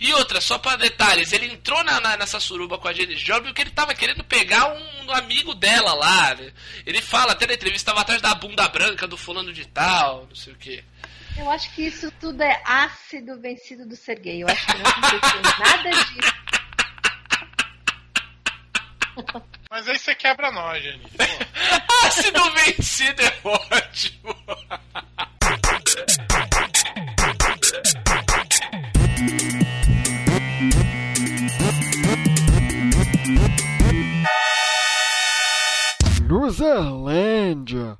E outra, só pra detalhes, ele entrou nessa suruba com a Jenny Jop porque ele tava querendo pegar um amigo dela lá. Ele fala até na entrevista, tava atrás da bunda branca do fulano de tal, não sei o quê. Eu acho que isso tudo é ácido vencido do Serguei. Eu acho que não aconteceu nada disso. Mas aí você quebra nós, Jenny. Ácido vencido é ótimo. Loserlândia.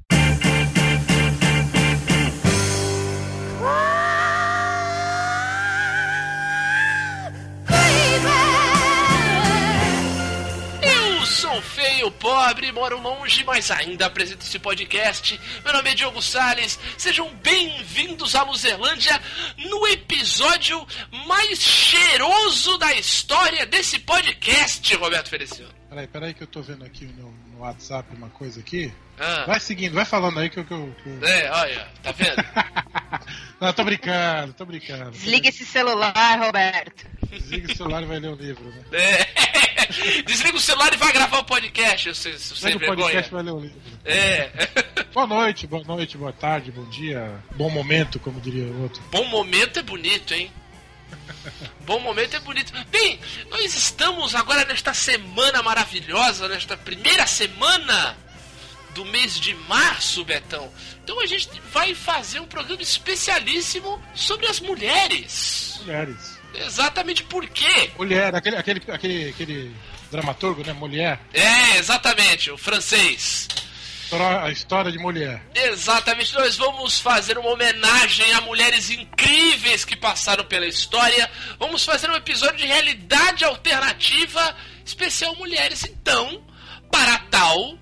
Feio, pobre, moro longe, mas ainda apresento esse podcast. Meu nome é Diogo Salles. Sejam bem-vindos à Loserlândia no episódio mais cheiroso da história desse podcast, Roberto Feliciano. Peraí que eu tô vendo aqui no WhatsApp uma coisa aqui. Vai seguindo, vai falando aí que eu... É, olha, tá vendo? Não, tô brincando. Desliga esse celular, Roberto. Desliga o celular e vai ler o livro, né? É. Desliga o celular e vai gravar o podcast, sem vergonha. O podcast vai ler o livro. É. Boa noite, boa tarde, bom dia, bom momento, como diria o outro. Bom momento é bonito, hein? Bom momento é bonito. Bem, nós estamos agora nesta semana maravilhosa, nesta primeira semana do mês de março, Betão. Então a gente vai fazer um programa especialíssimo sobre as mulheres. Mulheres. Exatamente por quê? Mulher, aquele dramaturgo, né? Mulher. É, exatamente, o francês. A história de mulher. Exatamente, nós vamos fazer uma homenagem a mulheres incríveis que passaram pela história. Vamos fazer um episódio de realidade alternativa especial mulheres. Então, para tal,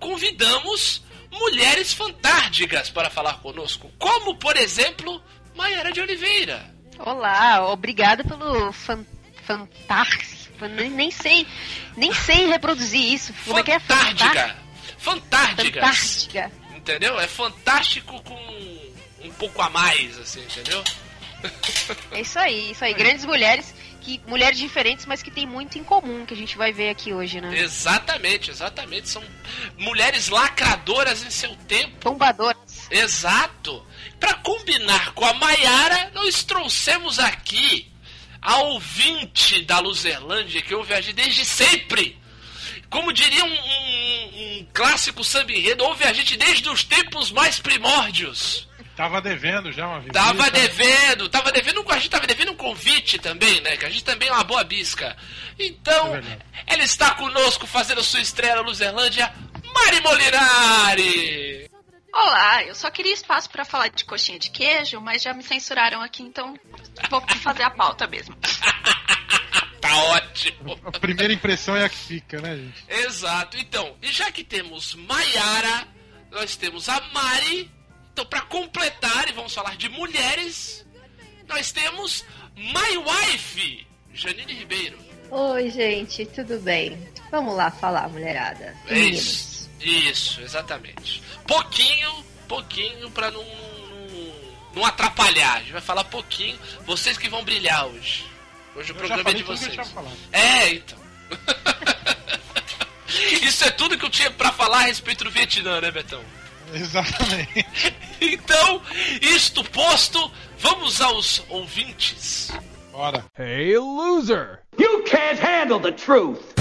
convidamos mulheres fantásticas para falar conosco, como, por exemplo, Mayara de Oliveira. Olá, obrigada pelo fantástico. Nem sei reproduzir isso. Como é que é? Fantástica. Entendeu? É fantástico com um pouco a mais, assim, entendeu? É isso aí. Grandes mulheres, mulheres diferentes, mas que tem muito em comum, que a gente vai ver aqui hoje, né? Exatamente. São mulheres lacradoras em seu tempo. Tombadoras. Exato. Pra combinar com a Mayara, nós trouxemos aqui a ouvinte da Loserlândia, que ouve a gente desde sempre. Como diria um clássico samba enredo, ouve a gente desde os tempos mais primórdios. Tava devendo já uma visita. Tava devendo um convite também, né? Que a gente também é uma boa bisca. Então, ela está conosco fazendo sua estreia na Loserlândia, Mari Molinari. Olá, eu só queria espaço para falar de coxinha de queijo, mas já me censuraram aqui, então vou fazer a pauta mesmo. Tá ótimo. A primeira impressão é a que fica, né, gente? Exato. Então, e já que temos Mayara, nós temos a Mari. Então, pra completar, e vamos falar de mulheres, nós temos My Wife, Jeanine Ribeiro. Oi, gente, tudo bem? Vamos lá falar, mulherada. É isso, exatamente. Pouquinho pra não atrapalhar. A gente vai falar pouquinho. Vocês que vão brilhar hoje. Hoje o programa é de vocês. É, então. Isso é tudo que eu tinha pra falar a respeito do Vietnã, né, Betão? Exatamente. Então, isto posto, vamos aos ouvintes. Bora. Hey, loser! You can't handle the truth!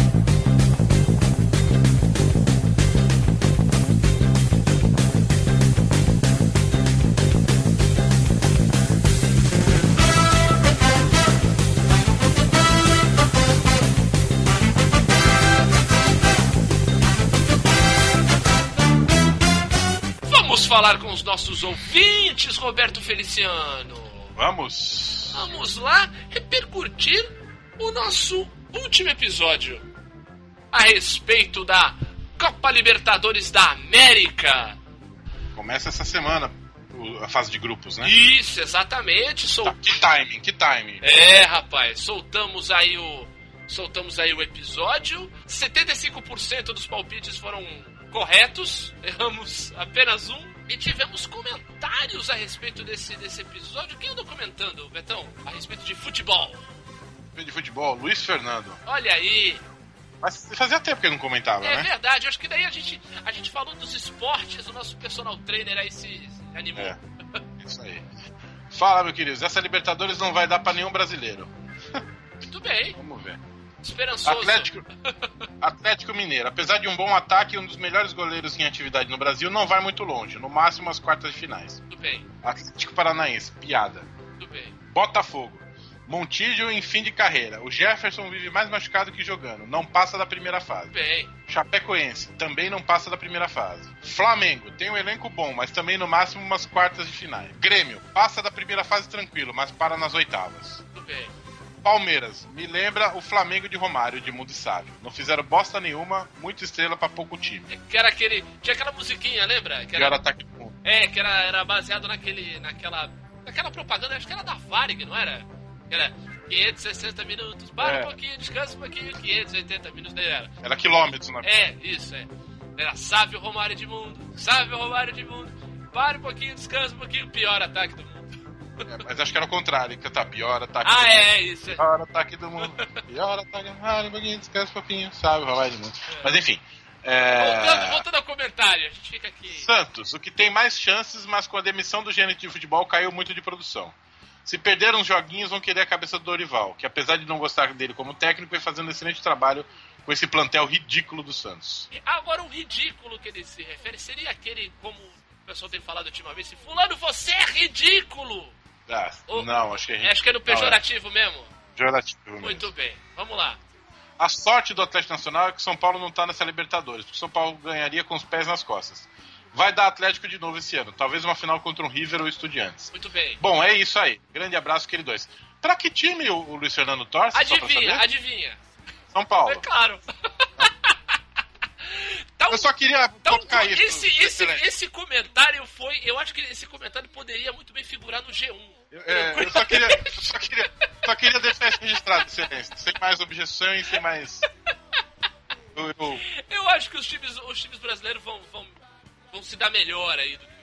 Falar com os nossos ouvintes, Roberto Feliciano. Vamos lá repercutir o nosso último episódio a respeito da Copa Libertadores da América. Começa essa semana a fase de grupos, né? Isso, exatamente. Que timing. É, rapaz, soltamos aí o episódio. 75% dos palpites foram corretos, erramos apenas um. E tivemos comentários a respeito desse episódio. Quem andou comentando, Betão? A respeito de futebol. futebol, Luiz Fernando. Olha aí! Mas fazia tempo que ele não comentava, né? É verdade, eu acho que daí a gente falou dos esportes, o nosso personal trainer aí se animou. É, isso aí. Fala, meu querido, essa Libertadores não vai dar pra nenhum brasileiro. Muito bem. Vamos ver. Esperançoso. Atlético Mineiro, apesar de um bom ataque e um dos melhores goleiros em atividade no Brasil, não vai muito longe, no máximo as quartas de finais. Muito bem. Atlético Paranaense, piada. Muito bem. Botafogo. Montijo em fim de carreira. O Jefferson vive mais machucado que jogando. Não passa da primeira fase. Bem. Chapecoense. Também não passa da primeira fase. Flamengo. Tem um elenco bom, mas também no máximo umas quartas de finais. Grêmio. Passa da primeira fase tranquilo, mas para nas oitavas. Tudo bem. Palmeiras. Me lembra o Flamengo de Romário, de Mundo e Sábio. Não fizeram bosta nenhuma. Muita estrela pra pouco time. É, que era aquele... Tinha aquela musiquinha, lembra? Que era ataque. É, que era baseado naquela propaganda. Acho que era da Varig, não era? Era 560 minutos, para um pouquinho, descansa um pouquinho, 580 minutos, daí era. Era quilômetros, né? É, isso, é. Era sábio Romário de Mundo, sábio Romário de Mundo, para um pouquinho, descansa um pouquinho, pior ataque do mundo. É, mas acho que era o contrário, que tá pior ataque do mundo. Ah, é, isso. Pior ataque do mundo, pior ataque, para um pouquinho, descansa um pouquinho, sábio Romário de Mundo. É. Mas enfim. Voltando ao comentário, a gente fica aqui. Santos, o que tem mais chances, mas com a demissão do gênio de futebol caiu muito de produção. Se perder uns joguinhos, vão querer a cabeça do Dorival, que apesar de não gostar dele como técnico, vem fazendo um excelente trabalho com esse plantel ridículo do Santos. Agora, o ridículo que ele se refere seria aquele, como o pessoal tem falado ultimamente, fulano, você é ridículo! Ah, ou, não, acho que é ridículo. Acho que é no pejorativo mesmo. Pejorativo mesmo. Muito bem, vamos lá. A sorte do Atlético Nacional é que o São Paulo não está nessa Libertadores, porque o São Paulo ganharia com os pés nas costas. Vai dar Atlético de novo esse ano. Talvez uma final contra um River ou Estudiantes. Muito bem. Bom, é isso aí. Grande abraço, queridos. Pra que time o Luiz Fernando torce? Adivinha. São Paulo. É claro. Eu só queria colocar isso. Esse comentário foi... Eu acho que esse comentário poderia muito bem figurar no G1. Eu só queria deixar isso registrado, excelência. Sem mais objeções, sem mais... Eu acho que os times brasileiros vão se dar melhor aí do que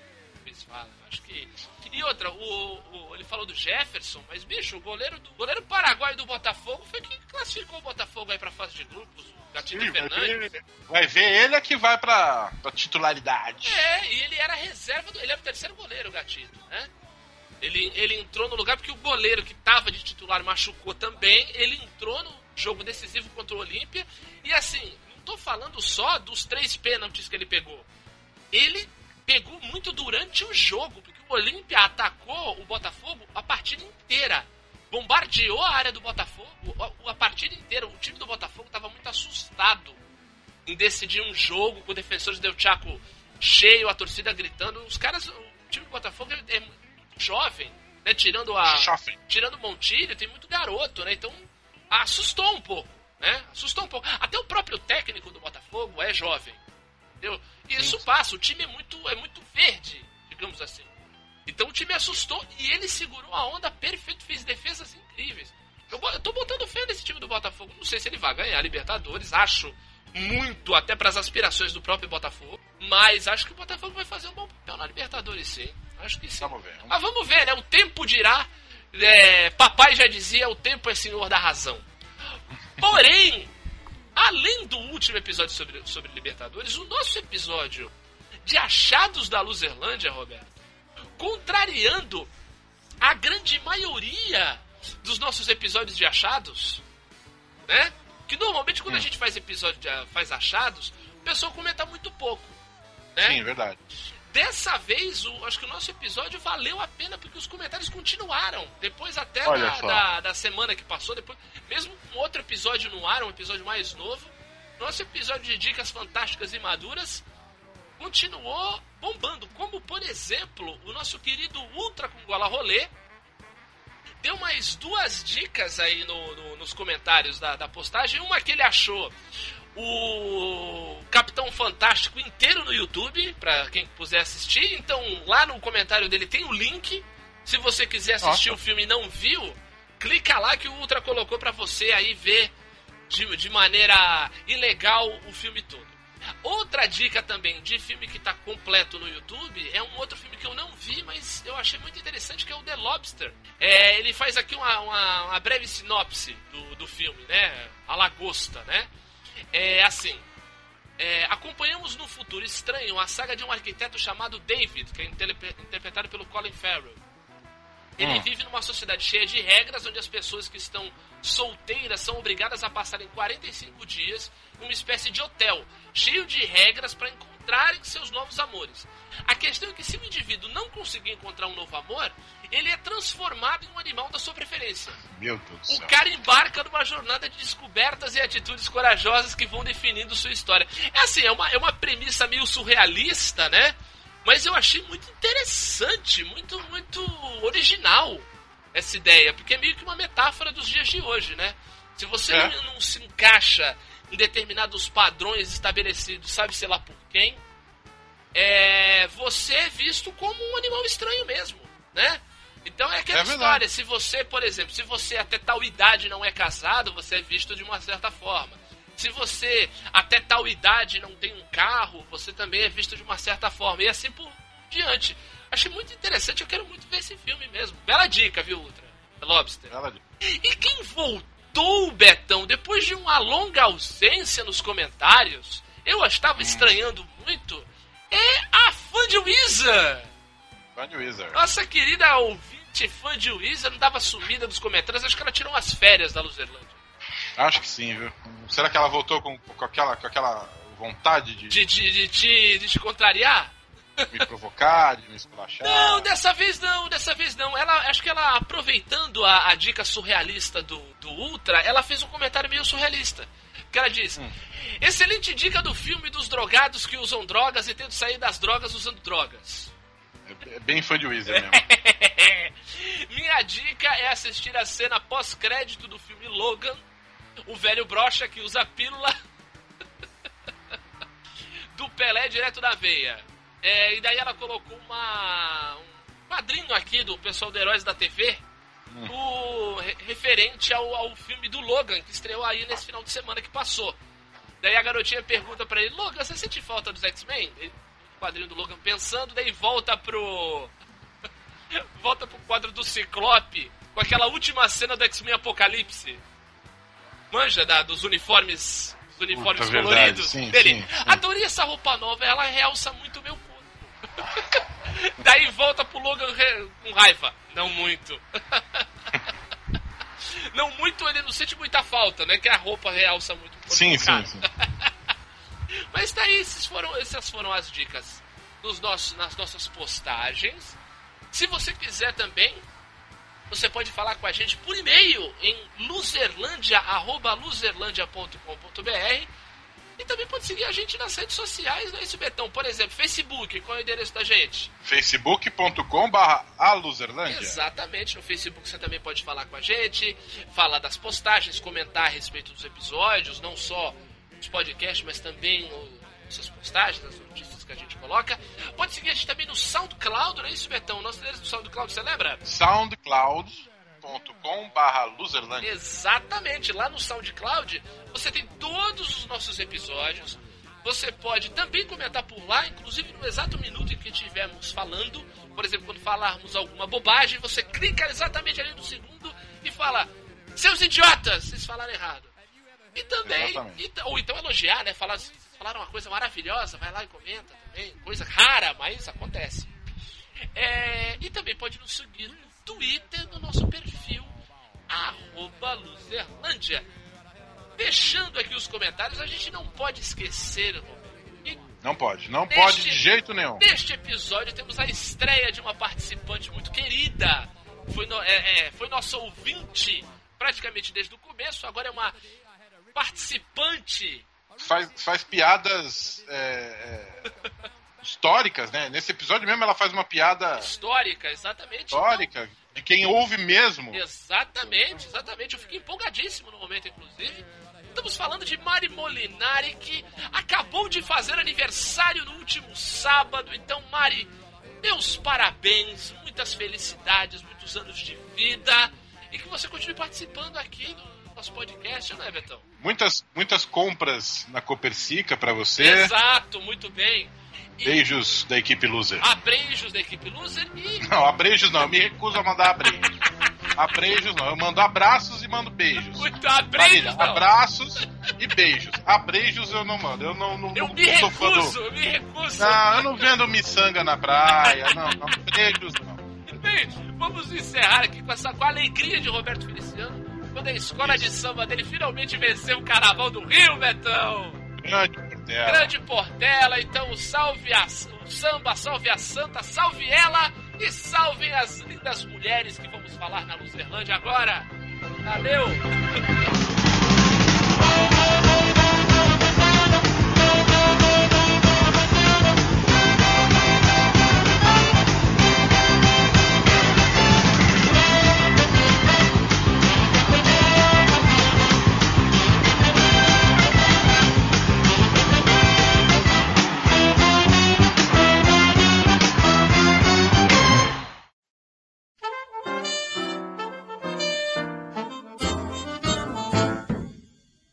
eles falam, acho que... E outra, ele falou do Jefferson, mas, bicho, o goleiro paraguaio do Botafogo foi quem classificou o Botafogo aí pra fase de grupos, o Gatito Fernandes. Vai ver, ele é que vai pra titularidade. É, e ele era reserva, ele era o terceiro goleiro, o Gatito, né? Ele entrou no lugar porque o goleiro que tava de titular machucou também, ele entrou no jogo decisivo contra o Olímpia, e assim, não tô falando só dos 3 pênaltis que ele pegou. Ele pegou muito durante o jogo, porque o Olímpia atacou o Botafogo a partida inteira. Bombardeou a área do Botafogo a partida inteira. O time do Botafogo estava muito assustado em decidir um jogo com defensores do Chaco cheio, a torcida gritando. O time do Botafogo é muito jovem, né? Tirando o Montilho, tem muito garoto, né? Então assustou um pouco, né? Até o próprio técnico do Botafogo é jovem. Entendeu? E isso passa, o time é muito verde, digamos assim. Então o time assustou e ele segurou a onda perfeito, fez defesas incríveis. Eu tô botando fé nesse time do Botafogo. Não sei se ele vai ganhar a Libertadores, acho muito, até para as aspirações do próprio Botafogo. Mas acho que o Botafogo vai fazer um bom papel na Libertadores, sim. Acho que sim. Vamos ver. Mas vamos ver, né? O tempo dirá. Papai já dizia, o tempo é senhor da razão. Porém... Além do último episódio sobre Libertadores, o nosso episódio de achados da Loserlândia, Roberto, contrariando a grande maioria dos nossos episódios de achados, né? Que normalmente quando a gente faz episódio faz achados, o pessoal comenta muito pouco, né? Sim, verdade. Dessa vez, acho que o nosso episódio valeu a pena, porque os comentários continuaram. Depois até da semana que passou, depois, mesmo com outro episódio no ar, um episódio mais novo, nosso episódio de dicas fantásticas e maduras continuou bombando. Como, por exemplo, o nosso querido Ultra com Gola Rolê deu mais 2 dicas aí nos comentários da postagem. Uma que ele achou... o Capitão Fantástico inteiro no YouTube, pra quem puder assistir. Então, lá no comentário dele tem o link. Se você quiser assistir o filme e não viu, clica lá que o Ultra colocou pra você aí ver de maneira ilegal o filme todo. Outra dica também de filme que tá completo no YouTube é um outro filme que eu não vi, mas eu achei muito interessante, que é o The Lobster. É, ele faz aqui uma breve sinopse do filme, né? A lagosta, né? É assim... acompanhamos no futuro estranho a saga de um arquiteto chamado David, que é interpretado pelo Colin Farrell. Ele vive numa sociedade cheia de regras, onde as pessoas que estão solteiras são obrigadas a passarem 45 dias numa espécie de hotel, cheio de regras para encontrarem seus novos amores. A questão é que, se o indivíduo não conseguir encontrar um novo amor, ele é transformado em um animal da sua preferência. Meu Deus do céu. O cara embarca numa jornada de descobertas e atitudes corajosas que vão definindo sua história. É assim, é uma premissa meio surrealista, né? Mas eu achei muito interessante, muito, muito original essa ideia, porque é meio que uma metáfora dos dias de hoje, né? Se você não se encaixa em determinados padrões estabelecidos, sabe sei lá por quem, você é visto como um animal estranho mesmo, né? Então é aquela história, se você, por exemplo, se você até tal idade não é casado, você é visto de uma certa forma. Se você até tal idade não tem um carro, você também é visto de uma certa forma. E assim por diante. Achei muito interessante, eu quero muito ver esse filme mesmo. Bela dica, viu, Ultra? Lobster. Bela dica. E quem voltou, Betão, depois de uma longa ausência nos comentários, eu estava estranhando muito, é a fã de Weezer. Fã de Weezer. Nossa querida ouvinte fã de Weezer não dava sumida nos comentários, acho que ela tirou umas férias da Loserlândia. Acho que sim, viu? Será que ela voltou com aquela vontade de te contrariar? De me provocar, de me esculachar? Não, dessa vez não. Ela, acho que ela, aproveitando a dica surrealista do Ultra, ela fez um comentário meio surrealista. Que ela diz, excelente dica do filme dos drogados que usam drogas e tentam sair das drogas usando drogas. É bem fã de Weezer mesmo. Minha dica é assistir a cena pós-crédito do filme Logan, o velho brocha que usa a pílula do Pelé direto da veia. E daí ela colocou um quadrinho aqui do pessoal do Heróis da TV, referente ao filme do Logan, que estreou aí nesse final de semana que passou. Daí a garotinha pergunta pra ele, Logan, você sente falta dos X-Men? O quadrinho do Logan pensando, daí volta pro quadro do Ciclope, com aquela última cena do X-Men Apocalipse. Manja dos uniformes coloridos dele. Sim. Adorei essa roupa nova, ela realça muito o meu corpo. Daí volta pro Logan com raiva. Não muito. Não muito, ele não sente muita falta, né? Que a roupa realça muito o corpo. Sim. Mas daí, essas foram as dicas nas nossas postagens. Se você quiser também, você pode falar com a gente por e-mail em loserlandia@loserlandia.com.br e também pode seguir a gente nas redes sociais, não é isso, Betão? Por exemplo, Facebook, qual é o endereço da gente? facebook.com/aloserlandia. Exatamente, no Facebook você também pode falar com a gente, falar das postagens, comentar a respeito dos episódios, não só os podcasts, mas também essas postagens, as notícias que a gente coloca. Pode seguir a gente também no Soundcloud, não é isso, Betão? O nosso endereço do Soundcloud, você lembra? soundcloud.com/loserlandia. Exatamente, lá no Soundcloud você tem todos os nossos episódios. Você pode também comentar por lá, inclusive no exato minuto em que estivermos falando. Por exemplo, quando falarmos alguma bobagem, você clica exatamente ali no segundo e fala, seus idiotas, vocês falaram errado. E também, ou então elogiar, né? Falar, falaram uma coisa maravilhosa, vai lá e comenta também. Coisa rara, mas acontece. E também pode nos seguir no Twitter, no nosso perfil, @Loserlândia. Deixando aqui os comentários, a gente não pode esquecer. Não pode de jeito nenhum. Neste episódio temos a estreia de uma participante muito querida. Foi nosso ouvinte praticamente desde o começo, agora é uma participante. Faz piadas históricas, né? Nesse episódio mesmo ela faz uma piada... Histórica, exatamente. Histórica, então, de quem ouve mesmo. Exatamente. Eu fiquei empolgadíssimo no momento, inclusive. Estamos falando de Mari Molinari, que acabou de fazer aniversário no último sábado. Então, Mari, meus parabéns, muitas felicidades, muitos anos de vida. E que você continue participando aqui do nosso podcast, né, Betão? Muitas compras na Copercica pra você. Exato, muito bem. E beijos da equipe Loser. Abreijos da equipe Loser e... Não, abreijos não, eu me recuso a mandar abreijos. Abreijos não, eu mando abraços e mando beijos. Muito abreijos, Marília, abraços e beijos. Abreijos eu não mando, eu me recuso. Não, eu não vendo miçanga na praia, não, beijos não. Bem, vamos encerrar aqui com a alegria de Roberto Feliciano, quando a escola de samba dele finalmente venceu o Carnaval do Rio, Betão. Grande Portela, então salve o samba, salve a santa, salve ela e salvem as lindas mulheres que vamos falar na Loserlândia agora. Valeu!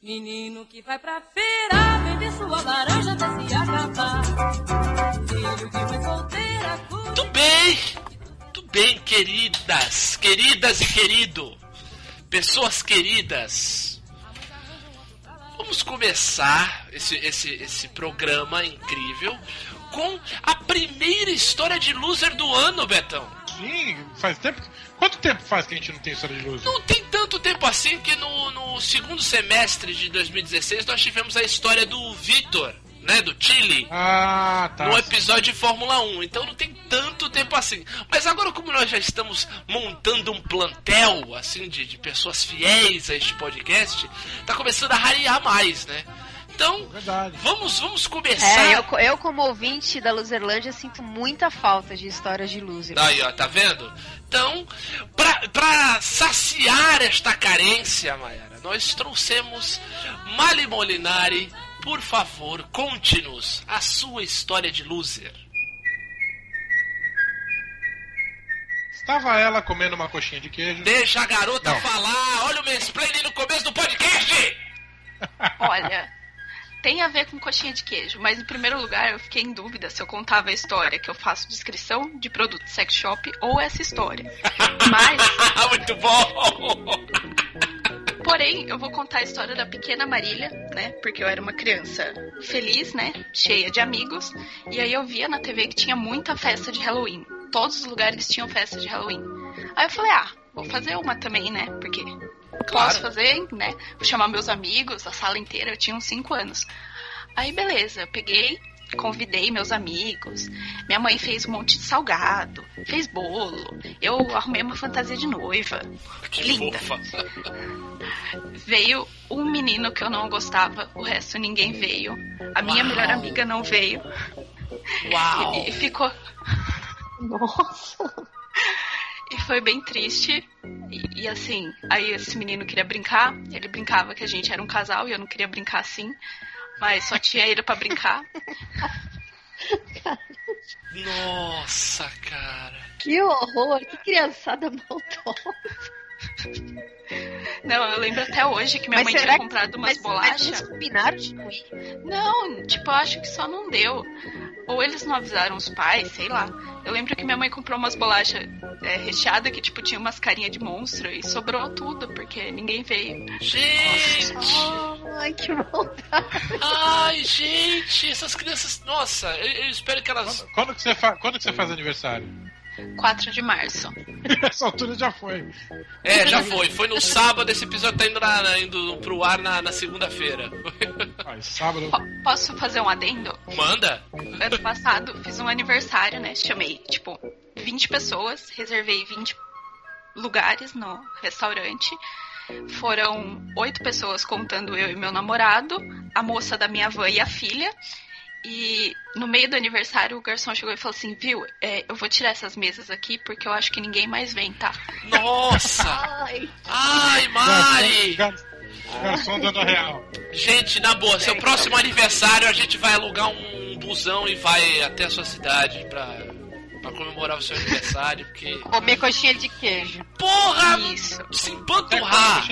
Menino que vai pra feira, vender sua laranja até se acabar. Filho que foi solteira... Tudo bem, queridas e querido. Pessoas queridas. Vamos começar esse programa incrível com a primeira história de loser do ano, Betão. Sim, faz tempo... Quanto tempo faz que a gente não tem história de loser? Não tem tanto tempo assim que no segundo semestre de 2016 nós tivemos a história do Vitor, né, do Chile, no episódio de Fórmula 1. Então não tem tanto tempo assim. Mas agora, como nós já estamos montando um plantel assim de pessoas fiéis a este podcast, tá começando a rarear mais, né? Então, vamos começar. Eu, como ouvinte da Loserlândia, sinto muita falta de histórias de loser. Aí, ó, tá vendo? Então, pra saciar esta carência, Mayara, nós trouxemos Mari Molinari. Por favor, conte-nos a sua história de loser. Estava ela comendo uma coxinha de queijo. Deixa a garota falar. Olha o mansplaining no começo do podcast. Olha... Tem a ver com coxinha de queijo, mas em primeiro lugar eu fiquei em dúvida se eu contava a história que eu faço descrição de produto sex shop ou essa história. Mas... Muito bom! Porém, eu vou contar a história da pequena Marília, né? Porque eu era uma criança feliz, né? Cheia de amigos. E aí eu via na TV que tinha muita festa de Halloween. Todos os lugares tinham festa de Halloween. Aí eu falei, vou fazer uma também, né? Porque... Claro. Posso fazer, né? Vou chamar meus amigos, a sala inteira, eu tinha uns 5 anos. Aí, beleza, eu peguei, convidei meus amigos, minha mãe fez um monte de salgado, fez bolo, eu arrumei uma fantasia de noiva. Que linda. Fofa. Veio um menino que eu não gostava, o resto ninguém veio. A minha melhor amiga não veio. Uau! E ficou... Nossa... E foi bem triste, e assim, aí esse menino queria brincar, ele brincava que a gente era um casal, e eu não queria brincar assim, mas só tinha ele pra brincar. Nossa, cara! Que horror, que criançada maldosa! Não, eu lembro até hoje que minha mãe tinha comprado umas bolachas. Mas eles combinaram de não ir? Não, tipo, eu acho que só não deu. Ou eles não avisaram os pais, sei lá. Eu lembro que minha mãe comprou umas bolachas recheadas que, tipo, tinha umas carinhas de monstro e sobrou tudo, porque ninguém veio. Gente! Nossa. Ai, que maldade! Ai, gente! Essas crianças... Nossa, eu espero que elas... Quando que você faz aniversário? 4 de março. Essa altura já foi. É, já foi. Foi no sábado, esse episódio tá indo pro ar na segunda-feira. Ai, sábado... Posso fazer um adendo? Manda! Ano passado, fiz um aniversário, né? Chamei, tipo, 20 pessoas, reservei 20 lugares no restaurante. Foram 8 pessoas, contando eu e meu namorado, a moça da minha avó e a filha. E no meio do aniversário o garçom chegou e falou assim, viu, eu vou tirar essas mesas aqui porque eu acho que ninguém mais vem, tá? Nossa! Ai, Mari! Garçom dando a real. Gente, na boa, seu próximo aniversário a gente vai alugar um busão e vai até a sua cidade pra comemorar o seu aniversário, porque... Comer coxinha de queijo. Porra! Isso. Se empanturrar.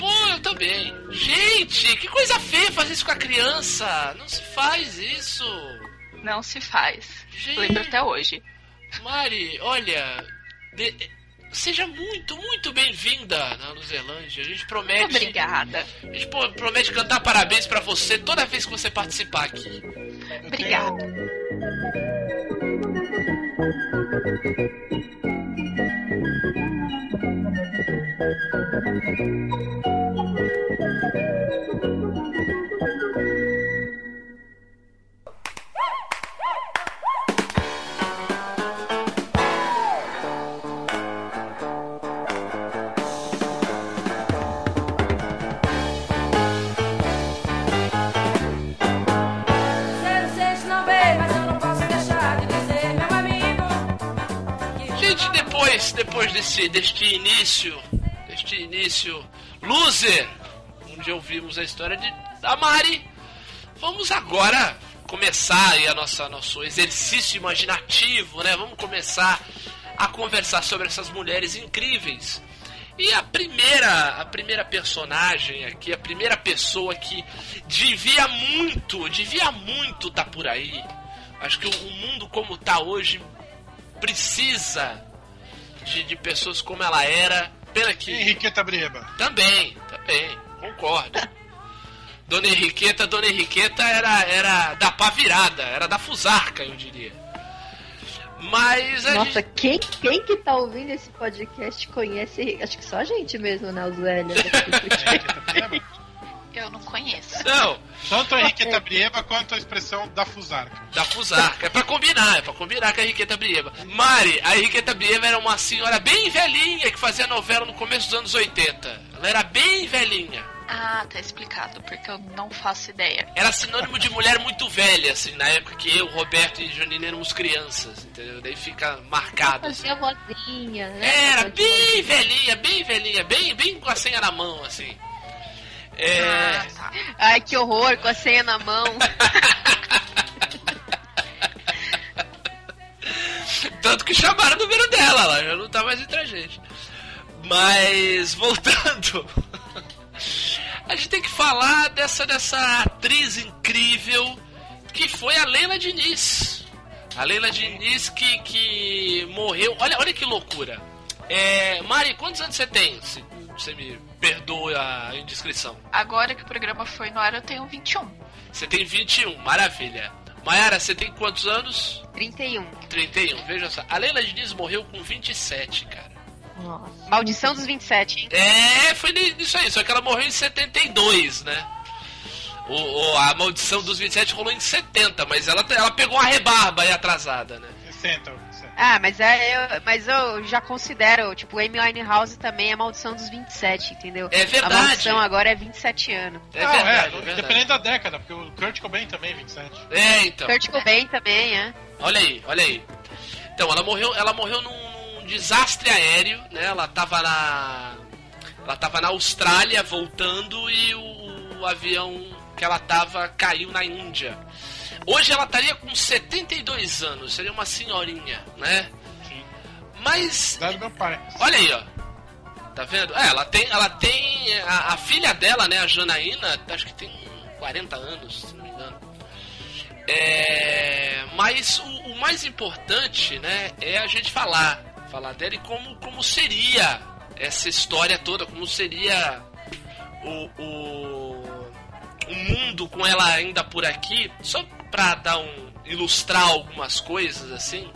Pô, também. Gente, que coisa feia fazer isso com a criança. Não se faz isso. Não se faz. Gente. Lembro até hoje. Mari, olha... Seja muito, muito bem-vinda na Loserlândia. A gente promete... Obrigada. A gente promete cantar parabéns pra você toda vez que você participar aqui. Obrigada. Depois deste início Loser, onde ouvimos a história da Mari, vamos agora começar aí nosso exercício imaginativo, né? Vamos começar a conversar sobre essas mulheres incríveis. E a primeira personagem aqui, a primeira pessoa que devia muito tá por aí. Acho que o mundo como tá hoje precisa de pessoas como ela era. Pena que... Enriqueta Brieva. Também, concordo. Dona Enriqueta era da pá virada, era da fusarca, eu diria. Mas a nossa, gente... quem que tá ouvindo esse podcast conhece, acho que só a gente mesmo, né, os velhos. Porque... eu não conheço. Não. Tanto a Enriqueta Brieva quanto a expressão da fusarca. Da fusarca. É pra combinar com a Enriqueta Brieva. Mari, a Enriqueta Brieva era uma senhora bem velhinha que fazia novela no começo dos anos 80. Ela era bem velhinha. Ah, tá explicado, porque eu não faço ideia. Era sinônimo de mulher muito velha, assim, na época que eu, Roberto e Janine éramos crianças, entendeu? Daí fica marcado. Assim. Fazia vozinha, né? Era bem velhinha, bem com a senha na mão, assim. É... Ai, que horror, com a senha na mão. Tanto que chamaram o número dela, ela já não tá mais entre a gente. Mas, voltando, a gente tem que falar dessa atriz incrível que foi a Leila Diniz. A Leila Diniz que morreu. Olha que loucura. Mari, quantos anos você tem? Você me perdoa a indiscrição. Agora que o programa foi no ar, eu tenho 21. Você tem 21, maravilha. Mayara, você tem quantos anos? 31. 31, veja só. A Leila Diniz morreu com 27, cara. Nossa. Maldição dos 27, hein? Foi isso aí, só que ela morreu em 72, né? A maldição dos 27 rolou em 70, mas ela pegou uma rebarba aí atrasada, né? 60. Ah, mas eu já considero, tipo, Amy Winehouse também é a maldição dos 27, entendeu? É verdade. A maldição agora é 27 anos. É verdade. Dependendo da década, porque o Kurt Cobain também é 27. É, então. Kurt Cobain também, é. Olha aí. Então, ela morreu num desastre aéreo, né? Ela tava na Austrália voltando e o avião que ela tava caiu na Índia. Hoje ela estaria com 72 anos, seria uma senhorinha, né? Sim. Mas... Dá do meu pai. Olha aí, ó. Tá vendo? Ela tem a filha dela, né, a Janaína, acho que tem 40 anos, se não me engano. Mas o mais importante, né, é a gente falar dela e como seria essa história toda, como seria o mundo com ela ainda por aqui. Só pra ilustrar algumas coisas, assim,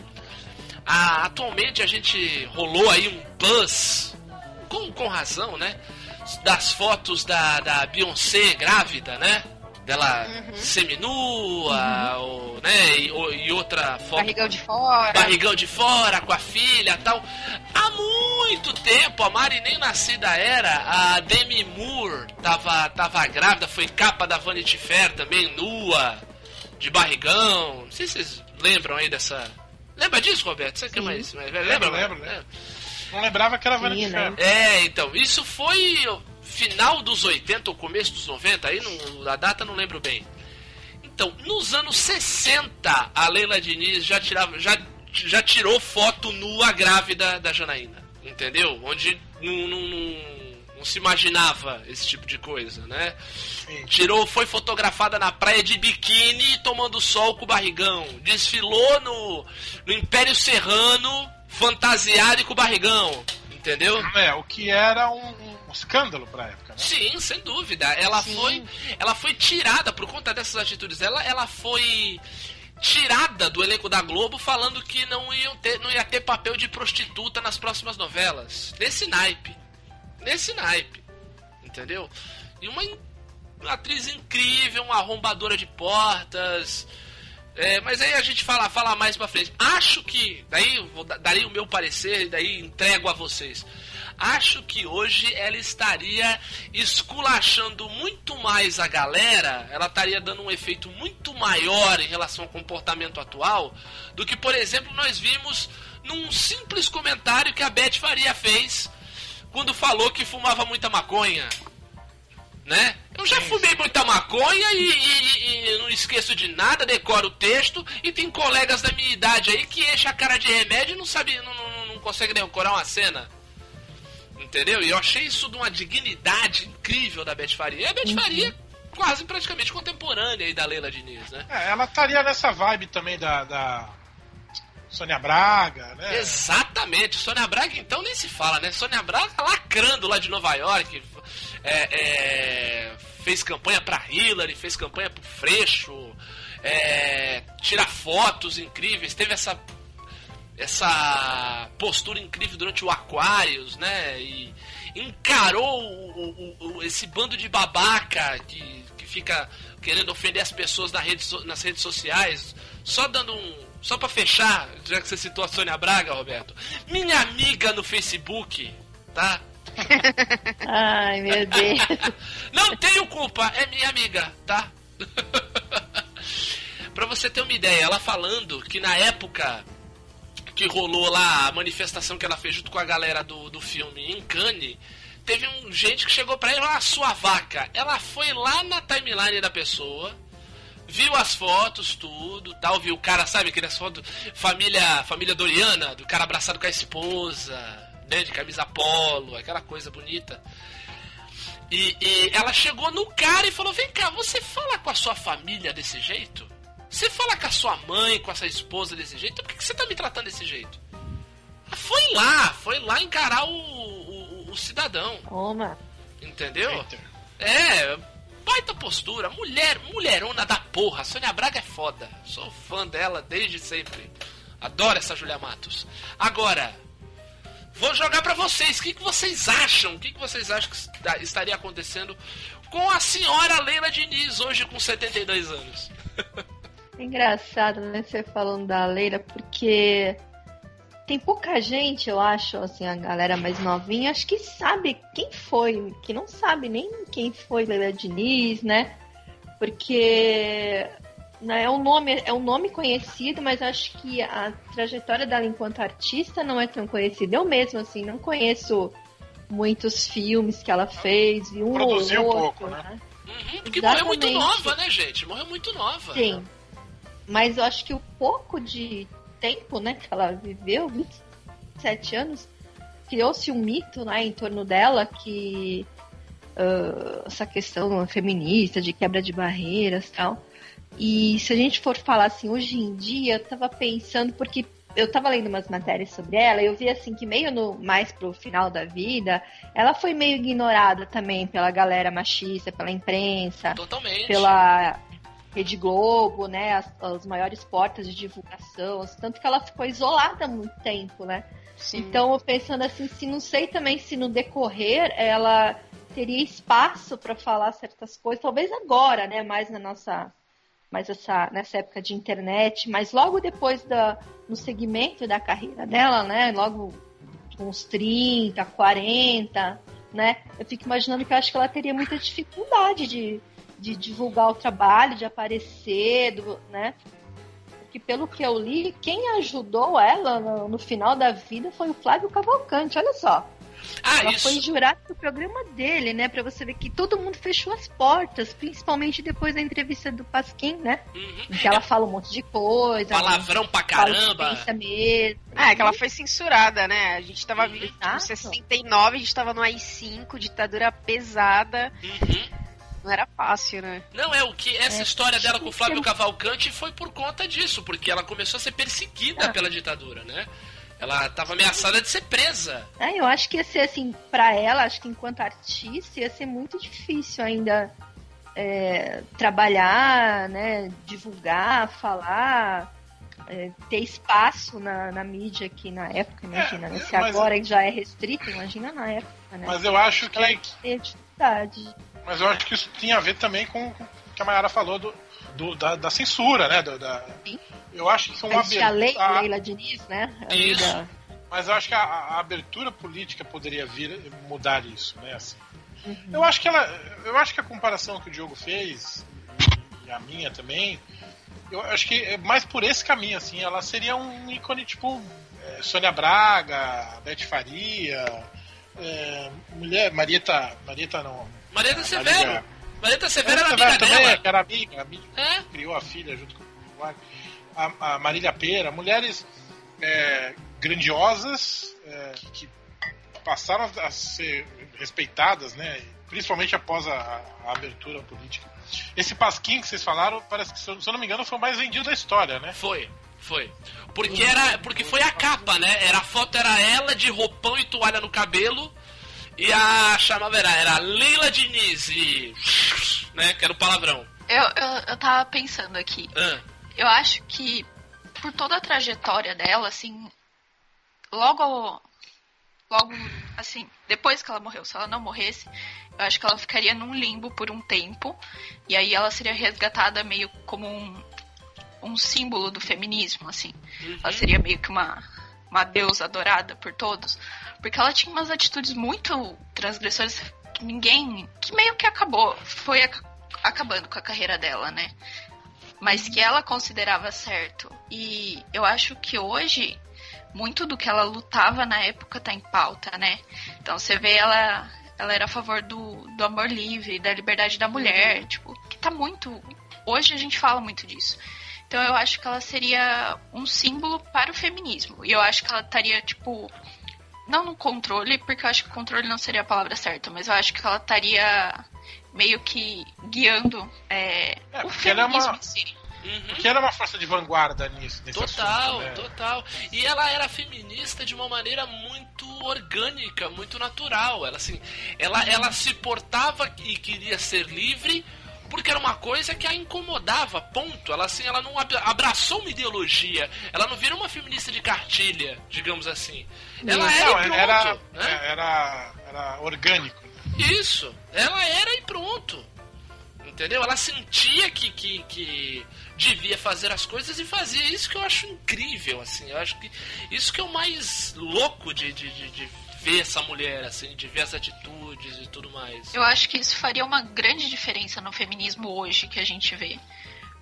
atualmente a gente rolou aí um buzz, com razão, né, das fotos da Beyoncé grávida, né, dela seminua, ou, né, e outra foto... Barrigão de fora, com a filha e tal. Há muito tempo, a Mari nem nascida era, a Demi Moore tava grávida, foi capa da Vanity Fair também, nua, de barrigão. Não sei se vocês lembram aí dessa... Lembra disso, Roberto? Você que é mais lembra? Não lembrava que era Vanity Fair. Então, isso foi final dos 80 ou começo dos 90, aí a data não lembro bem. Então, nos anos 60, a Leila Diniz já tirou foto nua grávida da Janaína, entendeu? Onde não não se imaginava esse tipo de coisa, né? Sim. Foi fotografada na praia de biquíni, tomando sol com o barrigão. Desfilou no Império Serrano, fantasiado e com o barrigão, entendeu? É, o que era um escândalo pra época, né? Sim, sem dúvida. Ela foi tirada, por conta dessas atitudes dela, ela foi tirada do elenco da Globo, falando que não ia ter papel de prostituta nas próximas novelas. Nesse naipe. Entendeu? E uma atriz incrível, uma arrombadora de portas. É, mas aí a gente fala mais pra frente. Acho que, daí eu darei o meu parecer e daí entrego a vocês. Acho que hoje ela estaria esculachando muito mais a galera, ela estaria dando um efeito muito maior em relação ao comportamento atual, do que, por exemplo, nós vimos num simples comentário que a Betty Faria fez quando falou que fumava muita maconha. Né? Eu já fumei muita maconha e não esqueço de nada, decoro o texto, e tem colegas da minha idade aí que enchem a cara de remédio e não consegue decorar uma cena. Entendeu? E eu achei isso de uma dignidade incrível da Betty Faria. E a Betty Faria quase praticamente contemporânea aí da Leila Diniz, né? É, ela estaria nessa vibe também da Sônia Braga, né? Exatamente. Sônia Braga, então, nem se fala, né? Sônia Braga lacrando lá de Nova York. Fez campanha pra Hillary, fez campanha pro Freixo. Tira fotos incríveis. Teve essa postura incrível durante o Aquarius, né? E encarou esse bando de babaca que fica querendo ofender as pessoas nas redes sociais. Só pra fechar, já que você citou a Sônia Braga, Roberto, minha amiga no Facebook, tá? Ai, meu Deus. Não tenho culpa, é minha amiga, tá? Pra você ter uma ideia, ela falando que na época que rolou lá a manifestação que ela fez junto com a galera do filme em Cannes, teve gente que chegou pra ela, a sua vaca. Ela foi lá na timeline da pessoa, viu as fotos, tudo, tal, viu o cara, sabe, aquelas fotos, família Doriana, do cara abraçado com a esposa, né, de camisa polo, aquela coisa bonita. E ela chegou no cara e falou: vem cá, você fala com a sua família desse jeito? Você fala com a sua mãe, com a sua esposa desse jeito? Por que você tá me tratando desse jeito? Foi lá encarar o cidadão. Toma. Entendeu? Eita. É, baita postura. Mulherona da porra. A Sônia Braga é foda. Sou fã dela desde sempre. Adoro essa Julia Matos. Agora, vou jogar pra vocês. O que vocês acham? O que vocês acham que estaria acontecendo com a senhora Leila Diniz hoje com 72 anos? Engraçado, né, você falando da Leila, porque tem pouca gente, eu acho, assim, a galera mais novinha, acho que sabe quem foi, que não sabe nem quem foi Leila Diniz, né, porque é um nome conhecido, mas acho que a trajetória dela enquanto artista não é tão conhecida. Eu mesmo, assim, não conheço muitos filmes que ela fez, vi um produziu ou outro, pouco, né? Uhum, porque exatamente. Morreu muito nova, né, gente? Morreu muito nova. Sim. Mas eu acho que o pouco de tempo, né, que ela viveu, 27 anos, criou-se um mito, né, em torno dela, que essa questão feminista, de quebra de barreiras e tal. E se a gente for falar assim, hoje em dia, eu tava pensando, porque eu tava lendo umas matérias sobre ela, e eu vi assim que meio mais pro final da vida, ela foi meio ignorada também pela galera machista, pela imprensa. Totalmente. Pela Rede Globo, né, as maiores portas de divulgação, tanto que ela ficou isolada há muito tempo, né? Sim. Então, pensando assim, se não sei também se no decorrer ela teria espaço para falar certas coisas, talvez agora, né, mais na nossa, mais nessa época de internet, mas logo depois no segmento da carreira dela, né, logo uns 30, 40, né, eu fico imaginando que eu acho que ela teria muita dificuldade de divulgar o trabalho, de aparecer, né? Porque pelo que eu li, quem ajudou ela no final da vida foi o Flávio Cavalcante, olha só. Ela foi jurada do programa dele, né? Pra você ver que todo mundo fechou as portas, principalmente depois da entrevista do Pasquim, né? Uhum. Que ela fala um monte de coisa. Palavrão pra caramba. Fala mesmo. É, que ela foi censurada, né? A gente tava vindo em 69, a gente tava no AI-5, ditadura pesada. Uhum. Não era fácil, né? Não, é o que essa história dela com o Flávio Cavalcante foi por conta disso, porque ela começou a ser perseguida pela ditadura, né? Ela tava ameaçada de ser presa. É, eu acho que ia ser assim, pra ela, acho que enquanto artista, ia ser muito difícil ainda trabalhar, né? Divulgar, falar, ter espaço na mídia aqui na época, imagina. Se agora já é restrito, imagina na época, né? Mas eu acho que... Mas eu acho que isso tinha a ver também com o que a Mayara falou da censura, né? Sim. Eu acho que foi uma abertura... A Leila Diniz, né? Isso. Mas eu acho que a abertura política poderia vir mudar isso, né? Assim. Uhum. Eu acho que a comparação que o Diogo fez, e a minha também, eu acho que é mais por esse caminho, assim. Ela seria um ícone tipo Sônia Braga, Betty Faria, Marieta Severo era amiga também, criou a filha junto com a Marília Pera, mulheres grandiosas que passaram a ser respeitadas, né? Principalmente após a abertura política. Esse Pasquim que vocês falaram, parece que, se eu não me engano, foi o mais vendido da história, né? Foi. Porque foi a capa, né? A foto era ela de roupão e toalha no cabelo. E a chamada era Leila Diniz, né, que era o palavrão. Eu tava pensando aqui. Eu acho que por toda a trajetória dela, assim, logo, assim, depois que ela morreu, se ela não morresse, eu acho que ela ficaria num limbo por um tempo. E aí ela seria resgatada meio como um símbolo do feminismo, assim. Uhum. Ela seria meio que uma deusa adorada por todos, porque ela tinha umas atitudes muito transgressoras que ninguém, que meio que acabando com a carreira dela, né? Mas que ela considerava certo. E eu acho que hoje muito do que ela lutava na época tá em pauta, né? Então você vê ela era a favor do amor livre, da liberdade da mulher, tipo, que tá muito... Hoje a gente fala muito disso. Então eu acho que ela seria um símbolo para o feminismo. E eu acho que ela estaria, tipo, não no controle, porque eu acho que controle não seria a palavra certa, mas eu acho que ela estaria meio que guiando o feminismo em si. Uhum. Porque ela é uma força de vanguarda nesse assunto, né? Total. E ela era feminista de uma maneira muito orgânica, muito natural. Ela, assim, ela se portava e queria ser livre, porque era uma coisa que a incomodava, ponto. Ela, assim, ela não abraçou uma ideologia. Ela não virou uma feminista de cartilha, digamos assim. Ela era e pronto. Era orgânico. Isso. Ela era e pronto. Entendeu? Ela sentia que devia fazer as coisas e fazia. Isso que eu acho incrível, assim. Eu acho que isso que é o mais louco de ver essa mulher, assim, de ver as atitudes e tudo mais. Eu acho que isso faria uma grande diferença no feminismo hoje que a gente vê.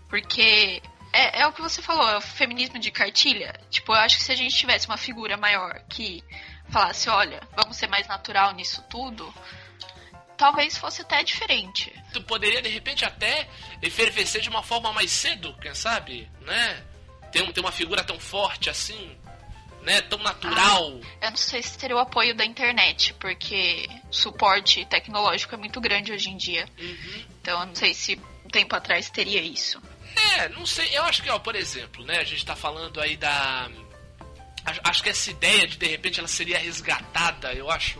Porque é o que você falou, é o feminismo de cartilha. Tipo, eu acho que se a gente tivesse uma figura maior que falasse, olha, vamos ser mais natural nisso tudo, talvez fosse até diferente. Tu poderia, de repente, até efervescer de uma forma mais cedo, quem sabe, né? Ter uma figura tão forte assim, né, tão natural. Eu não sei se teria o apoio da internet, porque o suporte tecnológico é muito grande hoje em dia. Uhum. Então eu não sei se um tempo atrás teria isso. Não sei, eu acho que, por exemplo, né, a gente tá falando aí da... Acho que essa ideia de repente ela seria resgatada, eu acho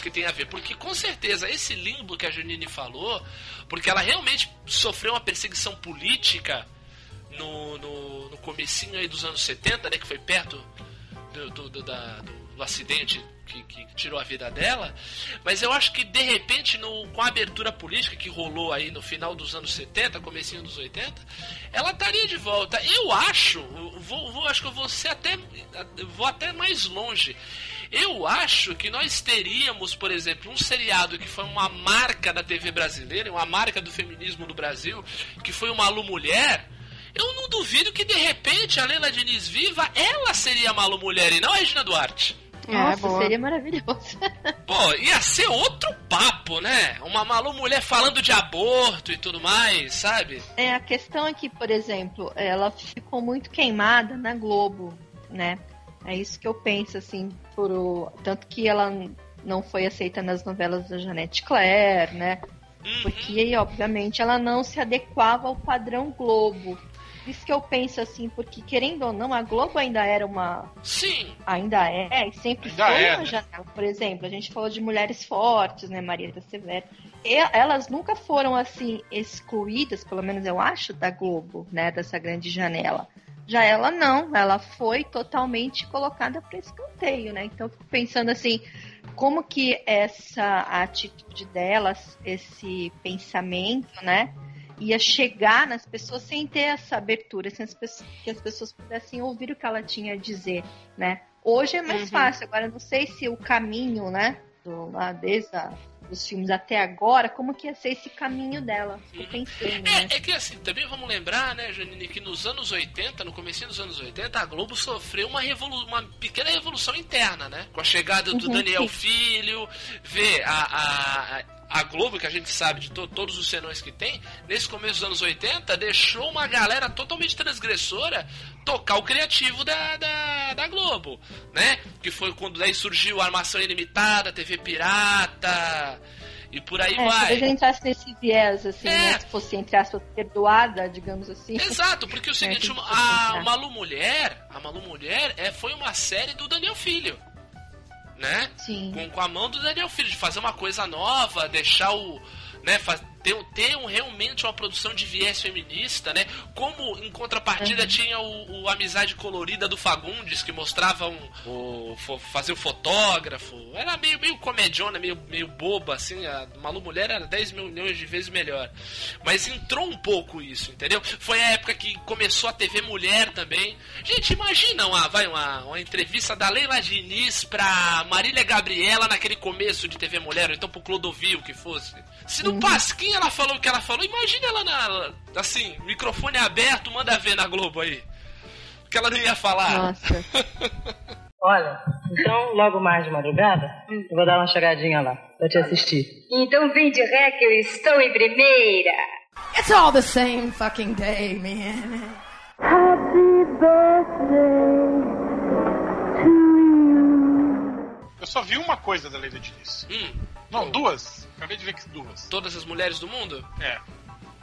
que tem a ver, porque com certeza esse limbo que a Janine falou, porque ela realmente sofreu uma perseguição política no comecinho aí dos anos 70, né, que foi perto do acidente que tirou a vida dela. Mas eu acho que, de repente, com a abertura política que rolou aí no final dos anos 70, comecinho dos 80, ela estaria de volta. Eu acho, acho que eu vou até mais longe. Eu acho que nós teríamos, por exemplo, um seriado que foi uma marca da TV brasileira, uma marca do feminismo no Brasil, que foi o Malu Mulher. Eu não duvido que, de repente, a Leila Diniz viva, ela seria a Malu Mulher e não a Regina Duarte. Nossa, boa. Seria maravilhoso. Pô, ia ser outro papo, né? Uma malu mulher falando de aborto e tudo mais, sabe? É, a questão é que, por exemplo, ela ficou muito queimada na Globo, né? É isso que eu penso, assim, tanto que ela não foi aceita nas novelas da Jeanette Claire, né? Uhum. Porque, obviamente, ela não se adequava ao padrão Globo. Isso que eu penso, assim, porque, querendo ou não, a Globo ainda era uma... Sim. Ainda é, e sempre ainda foi uma janela. Por exemplo, a gente falou de mulheres fortes, né, Maria da Severo. Elas nunca foram, assim, excluídas, pelo menos eu acho, da Globo, né, dessa grande janela. Já ela não, ela foi totalmente colocada para escanteio, né? Então, eu fico pensando, assim, como que essa atitude delas, esse pensamento, né, ia chegar nas pessoas sem ter essa abertura, sem que as pessoas pudessem ouvir o que ela tinha a dizer, né? Hoje é mais fácil, agora não sei se o caminho, né, desde os filmes até agora, como que ia ser esse caminho dela, eu pensei, né? É que assim, também vamos lembrar, né, Janine, que nos anos 80, no comecinho dos anos 80, a Globo sofreu uma pequena revolução interna, né? Com a chegada do Daniel Filho, ver a Globo, que a gente sabe de todos os senões que tem, nesse começo dos anos 80, deixou uma galera totalmente transgressora tocar o criativo da Globo, né? Que foi quando daí surgiu a Armação Ilimitada, TV Pirata, e por aí vai. Talvez entrasse nesse viés, assim, né? Se fosse, entre aspas, perdoada, digamos assim. Exato, porque o seguinte, a Malu Mulher foi uma série do Daniel Filho, né? Sim. Com a mão do Daniel Filho, de fazer uma coisa nova, deixar ter realmente uma produção de viés feminista, né? Como em contrapartida tinha o Amizade Colorida do Fagundes, que mostrava fazer o fotógrafo, era meio comediona, meio boba, assim. A Malu Mulher era 10 milhões de vezes melhor, mas entrou um pouco isso, entendeu? Foi a época que começou a TV Mulher também. Gente, imagina uma entrevista da Leila Diniz pra Marília Gabriela naquele começo de TV Mulher, ou então pro Clodovil, que fosse. Se não passa quem ela falou o que ela falou, imagina ela assim, microfone aberto, manda ver na Globo aí. Porque ela não ia falar. Nossa. Olha, então logo mais de madrugada, eu vou dar uma chegadinha lá, pra te assistir. Então vem de ré que eu estou em primeira. It's all the same fucking day, man. Happy birthday to you. Eu só vi uma coisa da Leila Diniz. Não, duas. Acabei de ver que duas. Todas as mulheres do mundo? É.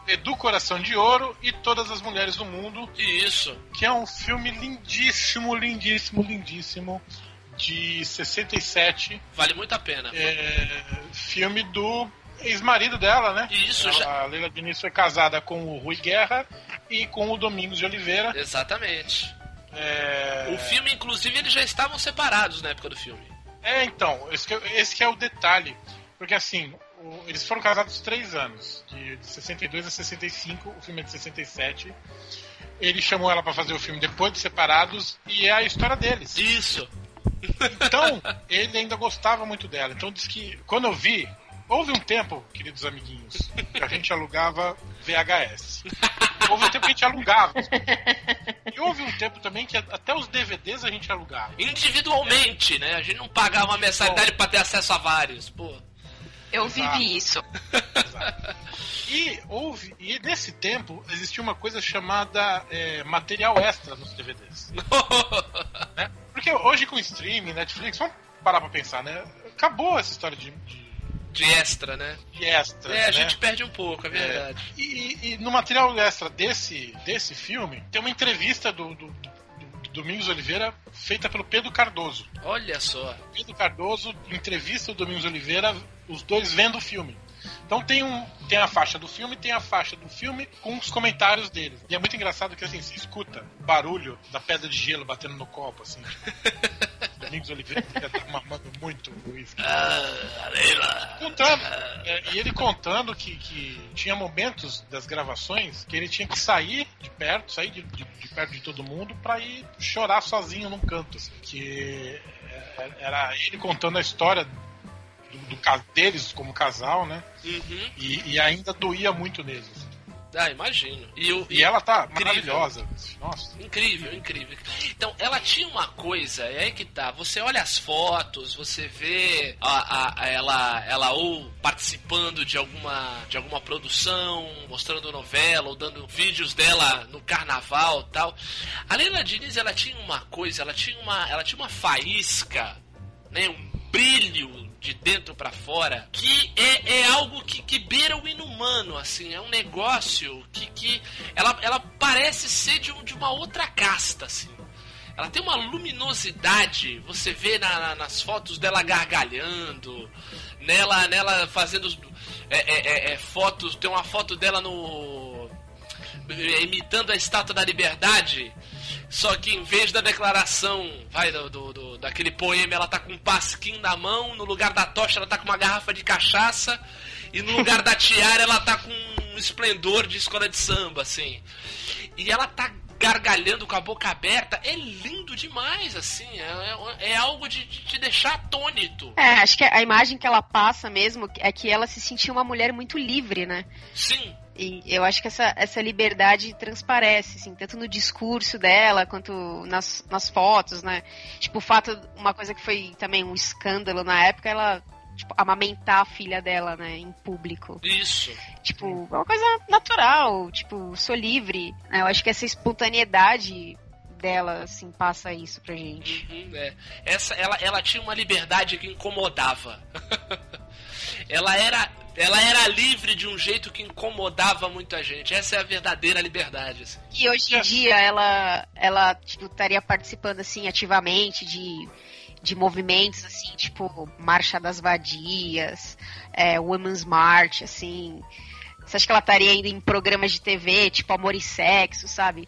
Edu Coração de Ouro e Todas as Mulheres do Mundo. Isso. Que é um filme lindíssimo, lindíssimo, lindíssimo. De 67. Vale muito a pena. Filme do ex-marido dela, né? Isso. A Leila Diniz foi casada com o Rui Guerra e com o Domingos de Oliveira. Exatamente. O filme, inclusive, eles já estavam separados na época do filme. Então, esse que é o detalhe. Porque assim, eles foram casados 3 anos, de 62 a 65, o filme é de 67. Ele chamou ela pra fazer o filme depois de separados, e é a história deles. Isso! Então, ele ainda gostava muito dela. Então diz que, quando eu vi, houve um tempo, queridos amiguinhos, que a gente alugava VHS. Houve um tempo que a gente alugava. E houve um tempo também que até os DVDs a gente alugava. Individualmente, né? A gente não pagava uma mensalidade pra ter acesso a vários, pô. Eu vivi isso. Exato. E nesse tempo existia uma coisa chamada material extra nos DVDs. Né? Porque hoje com streaming, Netflix, vamos parar pra pensar, né? Acabou essa história de extra, né? De extra. A gente perde um pouco, é verdade. E no material extra desse filme, tem uma entrevista do Domingos Oliveira feita pelo Pedro Cardoso. Olha só. Pedro Cardoso entrevista o Domingos Oliveira, os dois vendo o filme. Então tem a faixa do filme, com os comentários deles. E é muito engraçado que assim, se escuta o barulho da pedra de gelo batendo no copo, assim. Domingos Oliveira tá mamando muito o uísque. E ele contando que tinha momentos das gravações que ele tinha que sair de perto de todo mundo pra ir chorar sozinho num canto. Assim, que era ele contando a história deles como casal, né? E ainda doía muito neles. Ah, imagino. E ela tá incrível, maravilhosa. Nossa. Incrível, incrível. Então, ela tinha uma coisa, é aí que tá. Você olha as fotos, você vê ela ou participando de alguma produção, mostrando novela, ou dando vídeos dela no carnaval e tal. A Leila Diniz, ela tinha uma coisa, ela tinha uma faísca, né? Um brilho de dentro pra fora, que é algo que beira o inumano, assim, é um negócio que ela parece ser de uma outra casta, assim. Ela tem uma luminosidade, você vê nas fotos dela gargalhando, nela fazendo fotos, tem uma foto dela imitando a Estátua da Liberdade, só que em vez da declaração daquele poema, ela tá com um pasquim na mão, no lugar da tocha ela tá com uma garrafa de cachaça, e no lugar da tiara ela tá com um esplendor de escola de samba, assim. E ela tá gargalhando com a boca aberta, é lindo demais, assim, é algo de te deixar atônito. É, acho que a imagem que ela passa mesmo é que ela se sentia uma mulher muito livre, né? Sim. E eu acho que essa liberdade transparece, assim, tanto no discurso dela quanto nas fotos, né? Tipo, o fato, uma coisa que foi também um escândalo na época, ela, tipo, amamentar a filha dela, né, em público. Isso. Tipo, é uma coisa natural, tipo, sou livre, né? Eu acho que essa espontaneidade dela, assim, passa isso pra gente. Uhum, é. Ela tinha uma liberdade que incomodava. Ela era livre de um jeito que incomodava muita gente. Essa é a verdadeira liberdade, assim. E hoje em dia ela tipo, estaria participando, assim, ativamente de movimentos, assim, tipo Marcha das Vadias, Women's March, assim. Você acha que ela estaria indo em programas de TV, tipo Amor e Sexo, sabe?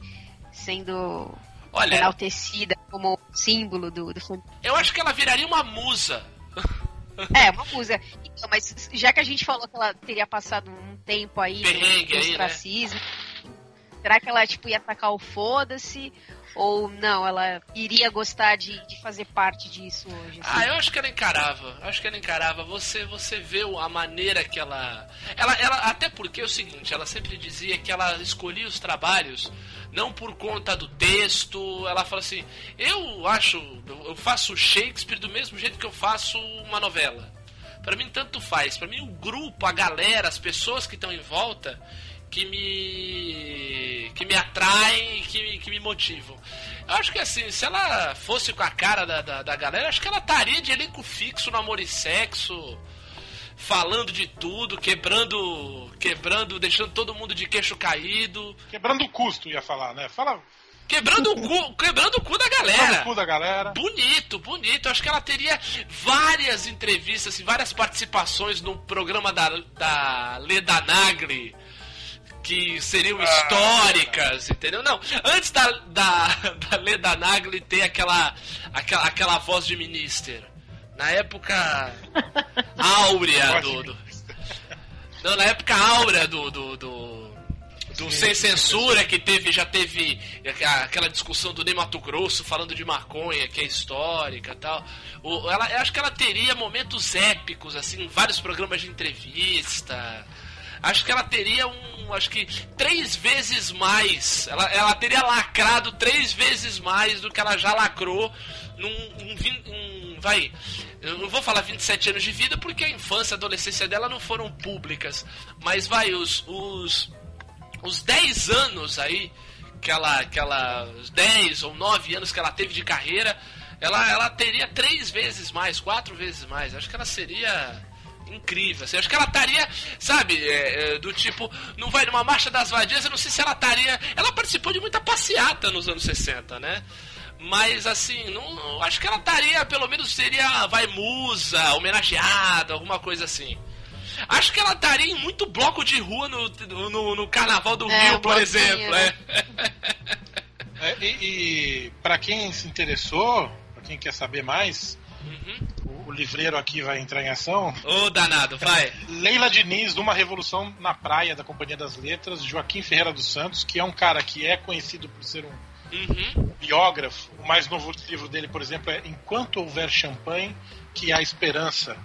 Sendo enaltecida como símbolo do Eu acho que ela viraria uma musa. É, uma musa. Então, mas já que a gente falou que ela teria passado um tempo aí no ostracismo, né? Será que ela, tipo, ia atacar o foda-se? Ou não, ela iria gostar de fazer parte disso hoje? Assim? Ah, eu acho que ela encarava. Você vê a maneira que ela... Até porque é o seguinte, ela sempre dizia que ela escolhia os trabalhos não por conta do texto. Ela fala assim, eu faço Shakespeare do mesmo jeito que eu faço uma novela. Pra mim tanto faz. Pra mim o grupo, a galera, as pessoas que estão em volta... que me atraem, que me motivam. Eu acho que, assim, se ela fosse com a cara da galera, acho que ela estaria de elenco fixo no Amor e Sexo, falando de tudo, quebrando, deixando todo mundo de queixo caído. Quebrando o custo, ia falar, né? Quebrando o cu da galera. Quebrando o cu da galera. Bonito, bonito. Acho que ela teria várias entrevistas, assim, várias participações no programa da Leda Nagli, que seriam históricas, entendeu? Não, antes da Leda Nagli ter aquela voz de minister. Na época áurea na época áurea do Sem Censura, que já teve aquela discussão do Ney Mato Grosso falando de maconha, que é histórica e tal. Eu acho que ela teria momentos épicos, assim, vários programas de entrevista. Acho que ela teria acho que 3 vezes mais. Ela teria lacrado 3 vezes mais do que ela já lacrou eu não vou falar 27 anos de vida, porque a infância e a adolescência dela não foram públicas. Mas os 10 anos aí, os 10 ou 9 anos que ela teve de carreira, ela teria 3 vezes mais, 4 vezes mais. Acho que ela seria... incrível, assim. Acho que ela estaria, sabe, do tipo, não vai numa Marcha das Vadias, eu não sei se ela estaria... Ela participou de muita passeata nos anos 60, né? Mas, assim, não acho que ela estaria, pelo menos seria, musa, homenageada, alguma coisa assim. Acho que ela estaria em muito bloco de rua no Carnaval do Rio, por exemplo. Né? E pra quem se interessou, pra quem quer saber mais... Uhum. O livreiro aqui vai entrar em ação. Ô, danado, vai. Leila Diniz, Uma Revolução na Praia, da Companhia das Letras, Joaquim Ferreira dos Santos, que é um cara que é conhecido por ser um biógrafo. O mais novo livro dele, por exemplo, é Enquanto Houver Champanhe, que é a esperança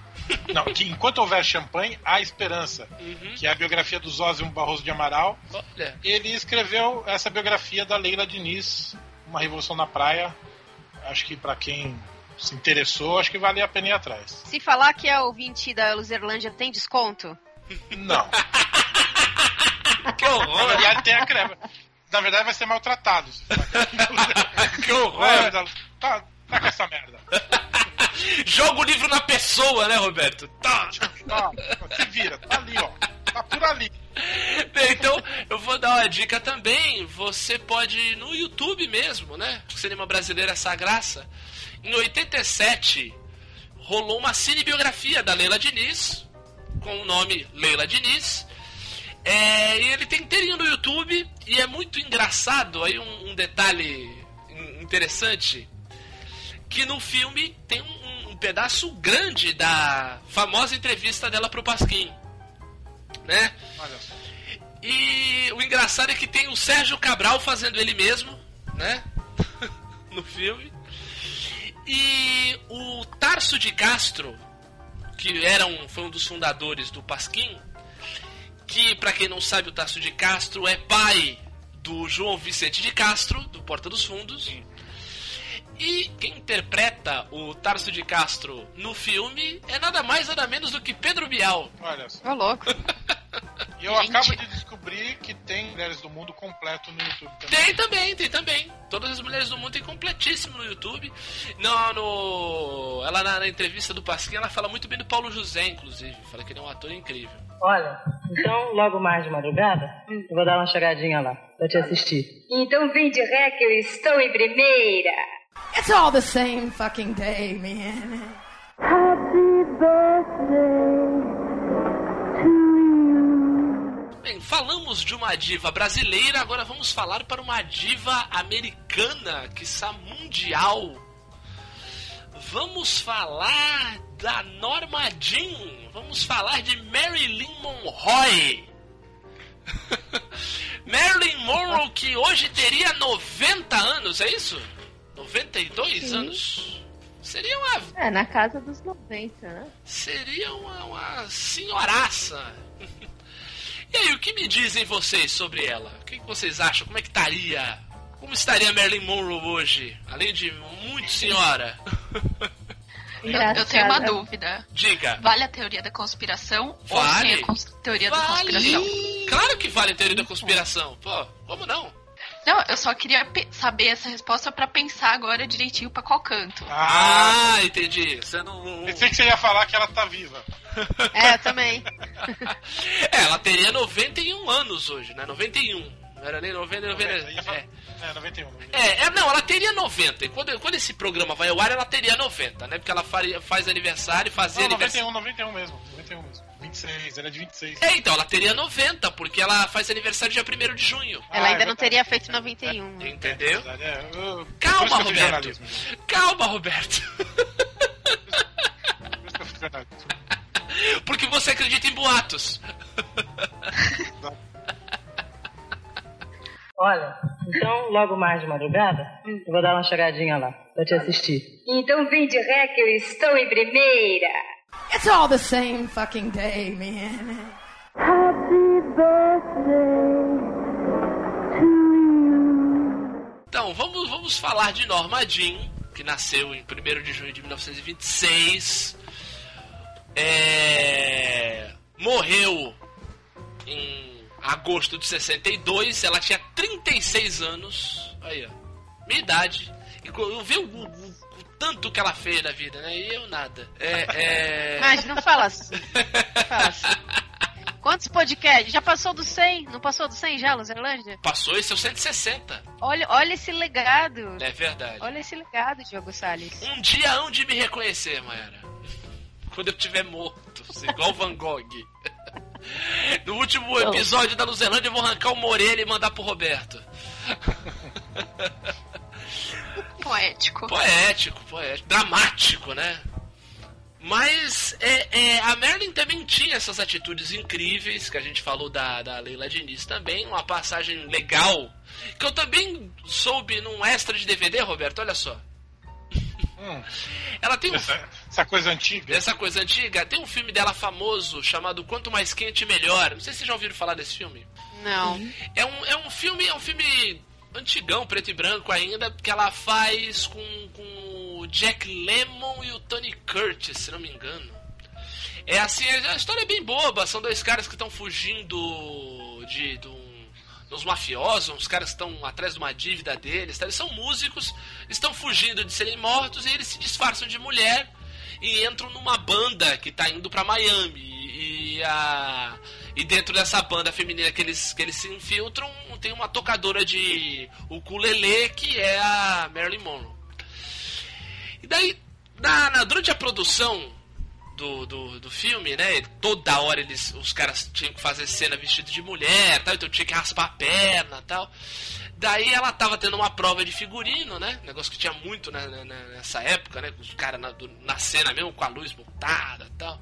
Não, que enquanto houver champanhe, há esperança. Uhum. Que é a biografia do Zósimo Barroso de Amaral. Olha. Ele escreveu essa biografia da Leila Diniz, Uma Revolução na Praia. Acho que para quem se interessou, acho que vale a pena ir atrás. Se falar que é ouvinte da Loserlândia, tem desconto? Não. Que horror! Na verdade, tem a crema. Na verdade, vai ser maltratado. Que horror! É, tá com essa merda. Joga o livro na pessoa, né, Roberto? Tá. Se vira, tá ali, ó. Tá por ali. Bem, então, eu vou dar uma dica também. Você pode ir no YouTube mesmo, né? Cinema Brasileiro, essa graça. Em 87, rolou uma cinebiografia da Leila Diniz, com o nome Leila Diniz. E ele tem inteirinho no YouTube, e é muito engraçado. Aí um detalhe interessante, que no filme tem um pedaço grande da famosa entrevista dela pro Pasquim, né? Olha só. E o engraçado é que tem o Sérgio Cabral fazendo ele mesmo, né? No filme. E o Tarso de Castro, que foi um dos fundadores do Pasquim, que, pra quem não sabe, o Tarso de Castro é pai do João Vicente de Castro, do Porta dos Fundos. Sim. E quem interpreta o Tarso de Castro no filme é nada mais, nada menos do que Pedro Bial. Olha só. Tô louco. E eu acabo de descobrir que tem Mulheres do Mundo completo no YouTube também. Tem também. Todas as Mulheres do Mundo tem completíssimo no YouTube. Ela na entrevista do Pasquim, ela fala muito bem do Paulo José, inclusive. Fala que ele é um ator incrível. Olha, então logo mais de madrugada, eu vou dar uma chegadinha lá pra te assistir. Então vem de ré que eu estou em primeira. It's all the same fucking day, man. Happy birthday to you. Bem, falamos de uma diva brasileira, agora vamos falar para uma diva americana, quiçá mundial. Vamos falar da Norma Jean, vamos falar de Marilyn Monroe. Marilyn Monroe, que hoje teria 90 anos, é isso? 92 Sim. anos? Seria uma... É, na casa dos 90, né? Seria uma senhoraça. E aí, o que me dizem vocês sobre ela? O que vocês acham? Como é que estaria? Como estaria Marilyn Monroe hoje? Além de muito senhora. Eu tenho uma dúvida. Diga. Vale a teoria da conspiração? Vale. Ou sem a teoria da conspiração? Claro que vale a teoria da conspiração. Pô, como não? Não, eu só queria saber essa resposta pra pensar agora direitinho pra qual canto. Ah, entendi. Você não... Pensei que você ia falar que ela tá viva. É, eu também. Ela teria 91 anos hoje, né? 91. Não era nem 90. É, 91. Ela teria 90. Quando esse programa vai ao ar, ela teria 90, né? Porque ela faz aniversário e fazia aniversário. 91 mesmo. 26, ela é de 26. Então, ela teria 90, porque ela faz aniversário dia 1º de junho. Ela ainda não teria feito 91. Entendeu? Calma, Roberto. Porque você acredita em boatos. Olha, então logo mais de madrugada, eu vou dar uma chegadinha lá, pra te assistir. Então vem de ré que eu estou em primeira. It's all the same fucking day, man. Happy birthday to you. Então, vamos falar de Norma Jean, que nasceu em 1º de junho de 1926. Morreu em agosto de 62. Ela tinha 36 anos. Aí, ó. Minha idade. E eu vi o tanto que ela fez na vida, né? E eu nada. Mas não fala assim. Quantos podcasts? Já passou do 100? Não passou do 100 já, Loserlândia? Passou, esse é o 160. Olha esse legado. É verdade. Olha esse legado, Diogo Salles. Um dia hão de me reconhecer, Mayara. Quando eu estiver morto. Igual Van Gogh. No último episódio da Loserlândia, eu vou arrancar uma orelha e mandar pro Roberto. Poético. Dramático, né? Mas a Marilyn também tinha essas atitudes incríveis, que a gente falou da Leila Diniz também. Uma passagem legal, que eu também soube num extra de DVD, Roberto, olha só. Ela tem um... Essa coisa antiga. Essa coisa antiga. Tem um filme dela famoso chamado Quanto Mais Quente Melhor. Não sei se vocês já ouviram falar desse filme. Não. É um filme antigão, preto e branco ainda, que ela faz com o Jack Lemmon e o Tony Curtis, se não me engano. É assim, a história é bem boba. São dois caras que estão fugindo dos mafiosos, uns caras que estão atrás de uma dívida deles, tá? Eles são músicos, estão fugindo de serem mortos e eles se disfarçam de mulher e entram numa banda que tá indo pra Miami. E dentro dessa banda feminina que eles se infiltram, tem uma tocadora de ukulele que é a Marilyn Monroe. E daí, durante a produção do filme, né? Toda hora os caras tinham que fazer cena vestido de mulher, tal, então tinha que raspar a perna e tal. Daí ela tava tendo uma prova de figurino, né? Negócio que tinha muito nessa época, né? Os caras na cena mesmo, com a luz montada e tal.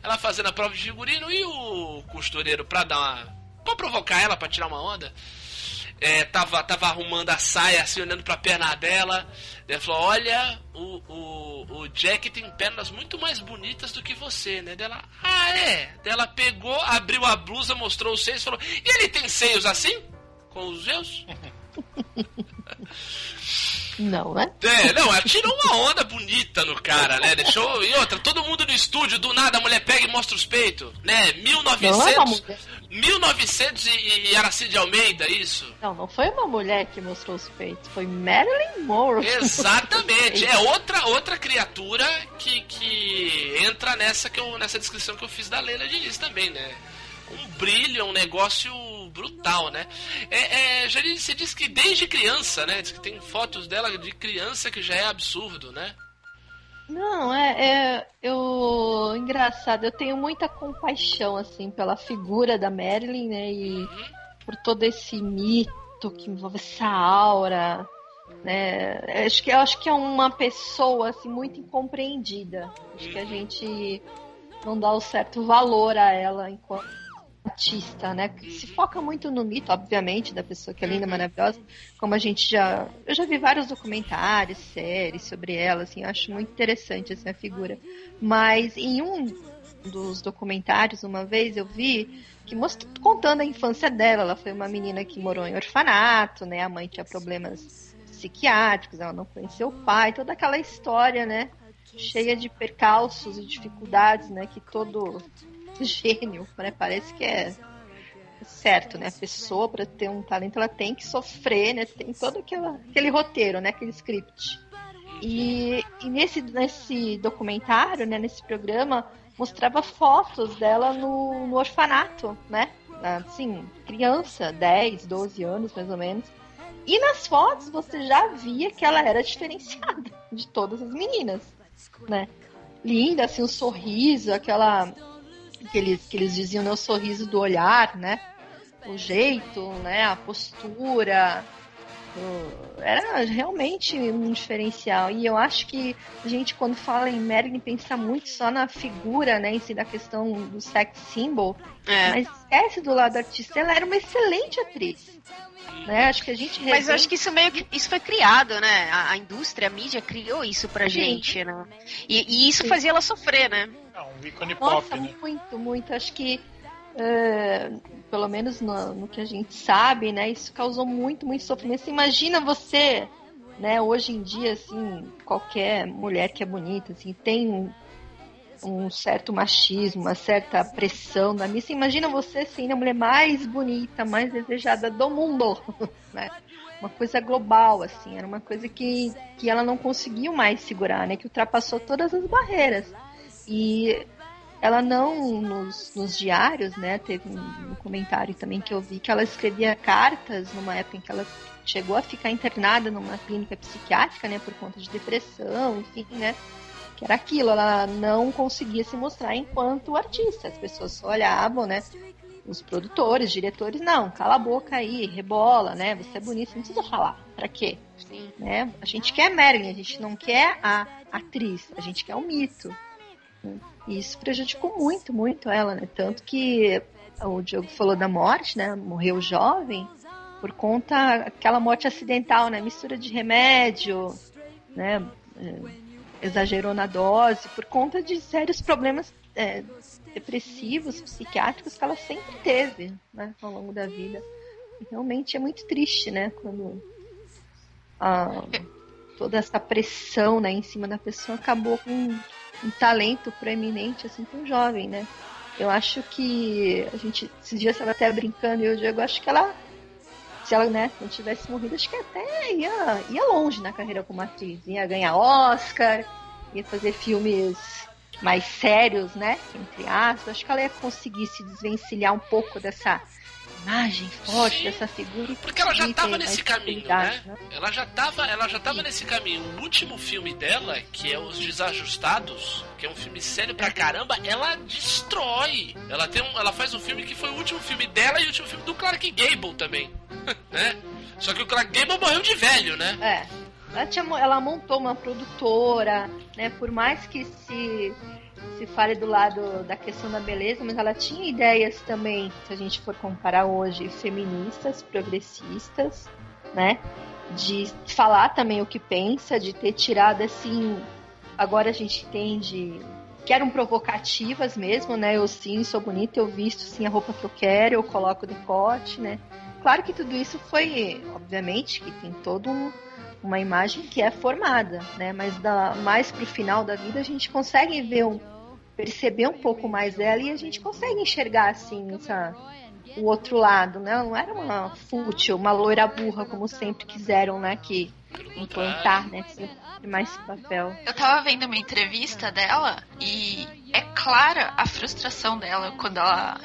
Ela fazendo a prova de figurino e o costureiro, pra provocar ela, pra tirar uma onda, tava arrumando a saia, assim, olhando pra perna dela. Ela falou: olha, o Jack tem pernas muito mais bonitas do que você, né? Dela, Dela pegou, abriu a blusa, mostrou os seios e falou: e ele tem seios assim? Com os seus? Não, né? Ela tirou uma onda bonita no cara, né? Deixou. E outra, todo mundo no estúdio, do nada a mulher pega e mostra os peitos, né? 1900 e Aracide Almeida, isso? Não foi uma mulher que mostrou os peitos, foi Marilyn Monroe. Exatamente, é outra criatura que entra nessa descrição que eu fiz da Leila Diniz também, né? Um brilho, um negócio brutal, né? Janine, você diz que desde criança, né? Diz que tem fotos dela de criança que já é absurdo, né? Não, engraçado, eu tenho muita compaixão, assim, pela figura da Marilyn, né? E por todo esse mito que envolve essa aura, né? Acho que é uma pessoa, assim, muito incompreendida. Acho que a gente não dá o certo valor a ela enquanto artista, né? Que se foca muito no mito, obviamente, da pessoa que é linda, maravilhosa, como a gente já... Eu já vi vários documentários, séries sobre ela, assim, eu acho muito interessante, assim, a figura. Mas em um dos documentários, uma vez, eu vi que contando a infância dela, ela foi uma menina que morou em orfanato, né? A mãe tinha problemas psiquiátricos, ela não conheceu o pai, toda aquela história, né? Cheia de percalços e dificuldades, né? Que todo... gênio, né? Parece que é certo, né? A pessoa, para ter um talento, ela tem que sofrer, né? Tem todo aquele roteiro, né? Aquele script. E nesse documentário, né? Nesse programa, mostrava fotos dela no orfanato, né? Assim, criança, 10, 12 anos, mais ou menos. E nas fotos, você já via que ela era diferenciada de todas as meninas, né? Linda, assim, o sorriso, aquela... Que eles diziam, né, o sorriso do olhar, né? O jeito, né? A postura. Era realmente um diferencial. E eu acho que a gente, quando fala em Marilyn, pensa muito só na figura, né? Em si, da questão do sex symbol. É. Mas esquece do lado artista. Ela era uma excelente atriz. Né? Acho que a gente... Mas eu acho que isso meio que... Isso foi criado, né? A indústria, a mídia criou isso pra gente, né? E isso fazia ela sofrer, né? Um ícone pop, né? Muito, muito. Acho que, pelo menos no que a gente sabe, né? Isso causou muito, muito sofrimento. Você imagina você, né? Hoje em dia, assim, qualquer mulher que é bonita, assim, tem um certo machismo, uma certa pressão da mídia. Você imagina você sendo a mulher mais bonita, mais desejada do mundo, né? Uma coisa global, assim. Era uma coisa que ela não conseguiu mais segurar, né? Que ultrapassou todas as barreiras. E ela não, nos diários, né, teve um comentário também que eu vi, que ela escrevia cartas numa época em que ela chegou a ficar internada numa clínica psiquiátrica, né, por conta de depressão, enfim, né, que era aquilo, ela não conseguia se mostrar enquanto artista, as pessoas só olhavam, né, os produtores, diretores, não, cala a boca aí, rebola, né, você é bonita, não precisa falar, pra quê? Sim. Né, a gente quer Marilyn, a gente não quer a atriz, a gente quer o mito. E isso prejudicou muito, muito ela, né? Tanto que o Diogo falou da morte, né? Morreu jovem por conta daquela morte acidental, né? Mistura de remédio, né? exagerou na dose, por conta de sérios problemas depressivos, psiquiátricos, que ela sempre teve, né, ao longo da vida. E realmente é muito triste, né, quando toda essa pressão, né, em cima da pessoa acabou com um talento proeminente, assim, tão jovem, né. Eu acho que a gente, esses dias ela até brincando, e eu digo, acho que ela, se ela, né, não tivesse morrido, acho que até ia longe na carreira como atriz, ia ganhar Oscar, ia fazer filmes mais sérios, né, entre aspas. Acho que ela ia conseguir se desvencilhar um pouco dessa imagem forte, sim, dessa figura. Porque ela já estava nesse caminho, né? Ela já estava nesse caminho. O último filme dela, que é Os Desajustados, que é um filme sério pra caramba, ela destrói. Ela faz um filme que foi o último filme dela e o último filme do Clark Gable também, né? Só que o Clark Gable morreu de velho, né? É. Ela montou uma produtora, né? Por mais que se fale do lado da questão da beleza, mas ela tinha ideias também, se a gente for comparar hoje, feministas, progressistas, né? De falar também o que pensa, de ter tirado, assim, agora a gente entende, que eram provocativas mesmo, né? Eu sim, sou bonita, eu visto sim a roupa que eu quero, eu coloco o decote, né? Claro que tudo isso foi, obviamente, que tem todo uma imagem que é formada, né? Mas mais pro final da vida a gente consegue ver perceber um pouco mais dela, e a gente consegue enxergar, assim, o outro lado, né? Não era uma fútil, uma loira burra, como sempre quiseram, né? Que implantar, né? Sempre mais papel. Eu tava vendo uma entrevista dela e é clara a frustração dela quando ela...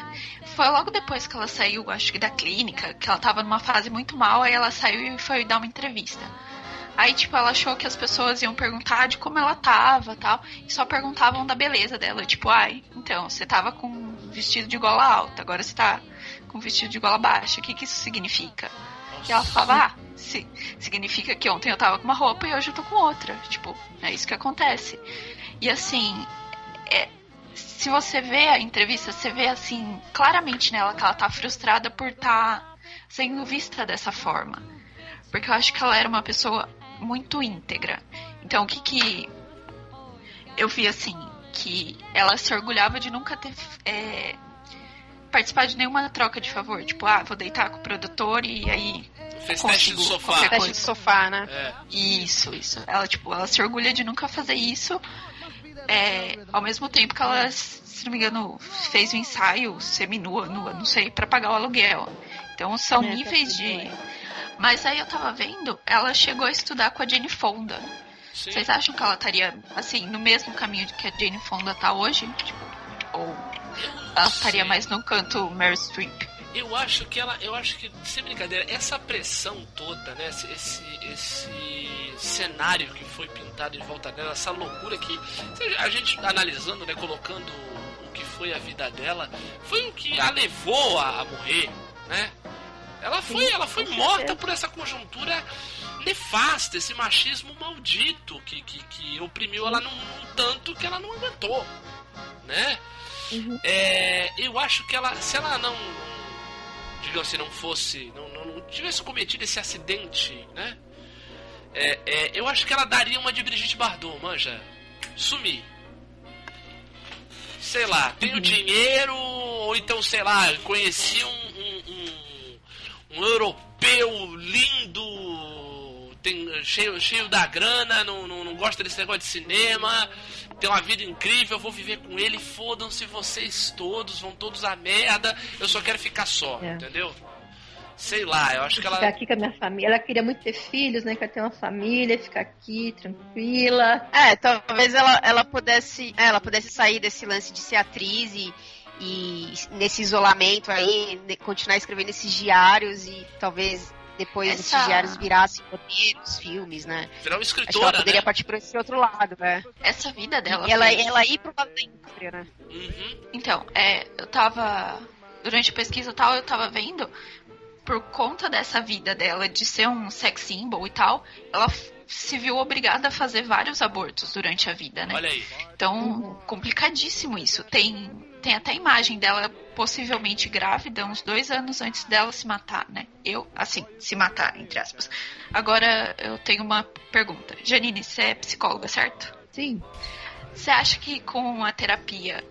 Foi logo depois que ela saiu, acho que da clínica, que ela tava numa fase muito mal, aí ela saiu e foi dar uma entrevista. Aí, tipo, ela achou que as pessoas iam perguntar de como ela tava e tal, e só perguntavam da beleza dela. Tipo, ai, então, você tava com vestido de gola alta, agora você tá com vestido de gola baixa, o que isso significa? E ela falava, significa que ontem eu tava com uma roupa e hoje eu tô com outra. Tipo, é isso que acontece. E assim, se você vê a entrevista, você vê, assim, claramente nela que ela tá frustrada por estar sendo vista dessa forma. Porque eu acho que ela era uma pessoa muito íntegra. Então, o que eu vi, assim, que ela se orgulhava de nunca ter participado de nenhuma troca de favor. Tipo, vou deitar com o produtor e aí fez teste do sofá. Fez teste do sofá, né? É. Isso. Ela se orgulha de nunca fazer isso. Ao mesmo tempo que ela, se não me engano, fez um ensaio seminua, nua, não sei, pra pagar o aluguel. Então, são níveis de... Mas aí eu tava vendo, ela chegou a estudar com a Jenny Fonda. Sim. Vocês acham que ela estaria, assim, no mesmo caminho que a Jane Fonda tá hoje? Tipo, ou ela estaria mais no canto Meryl Streep? Eu acho que, sem brincadeira, essa pressão toda, né? Esse cenário que foi pintado em volta dela, essa loucura que a gente analisando, né? Colocando o que foi a vida dela, foi o que a levou a morrer, né? Ela foi morta por essa conjuntura nefasta, esse machismo maldito que oprimiu ela num tanto que ela não aguentou, né? Uhum. Eu acho que ela, se ela não, digamos assim, não tivesse cometido esse acidente, né? Eu acho que ela daria uma de Brigitte Bardot, manja. Sumir. Sei lá, tenho dinheiro, ou então, sei lá, conheci um europeu lindo, cheio da grana, não gosta desse negócio de cinema, tem uma vida incrível, eu vou viver com ele, fodam-se vocês todos, vão todos à merda, eu só quero ficar só, entendeu? Sei lá, eu acho que ela... Ficar aqui com a minha família, ela queria muito ter filhos, né, quer ter uma família, ficar aqui, tranquila. Talvez ela pudesse sair desse lance de ser atriz e nesse isolamento aí, continuar escrevendo esses diários e talvez depois esses diários virassem roteiros, filmes, né? Virar uma escritora, acho que ela poderia, né, partir para esse outro lado, né? Essa vida dela. Ela ir pro lado da indústria, né? Uhum. Então, eu tava... Durante a pesquisa e tal, eu tava vendo, por conta dessa vida dela, de ser um sex symbol e tal, ela se viu obrigada a fazer vários abortos durante a vida, né? Olha aí. Então, complicadíssimo isso. Tem até a imagem dela possivelmente grávida, uns 2 anos antes dela se matar, né? Se matar, entre aspas. Agora, eu tenho uma pergunta. Janine, você é psicóloga, certo? Sim. Você acha que com a terapia,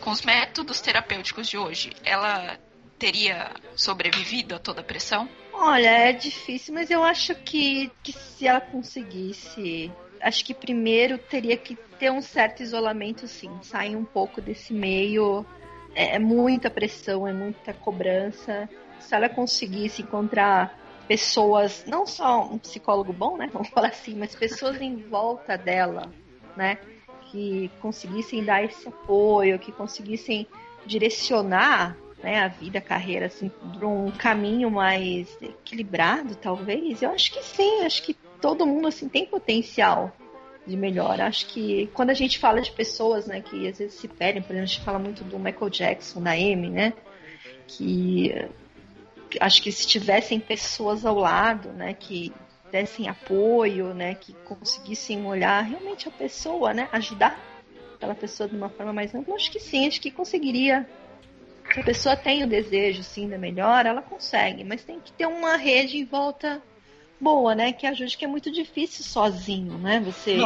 com os métodos terapêuticos de hoje, ela teria sobrevivido a toda a pressão? Olha, é difícil, mas eu acho que se ela conseguisse... Acho que primeiro teria que ter um certo isolamento, sim. Sair um pouco desse meio. É muita pressão, é muita cobrança. Se ela conseguisse encontrar pessoas, não só um psicólogo bom, né? Vamos falar assim, mas pessoas em volta dela, né? Que conseguissem dar esse apoio, que conseguissem direcionar, né, a vida, a carreira, assim, para um caminho mais equilibrado, talvez. Eu acho que sim, acho que todo mundo, assim, tem potencial de melhora. Acho que quando a gente fala de pessoas, né, que às vezes se perdem, por exemplo, a gente fala muito do Michael Jackson, da Amy, né, que acho que se tivessem pessoas ao lado, né, que dessem apoio, né, que conseguissem olhar realmente a pessoa, né, ajudar aquela pessoa de uma forma mais ampla, acho que sim, acho que conseguiria. Se a pessoa tem o desejo, sim, da melhora, ela consegue, mas tem que ter uma rede em volta boa, né, que ajude, que é muito difícil sozinho, né, você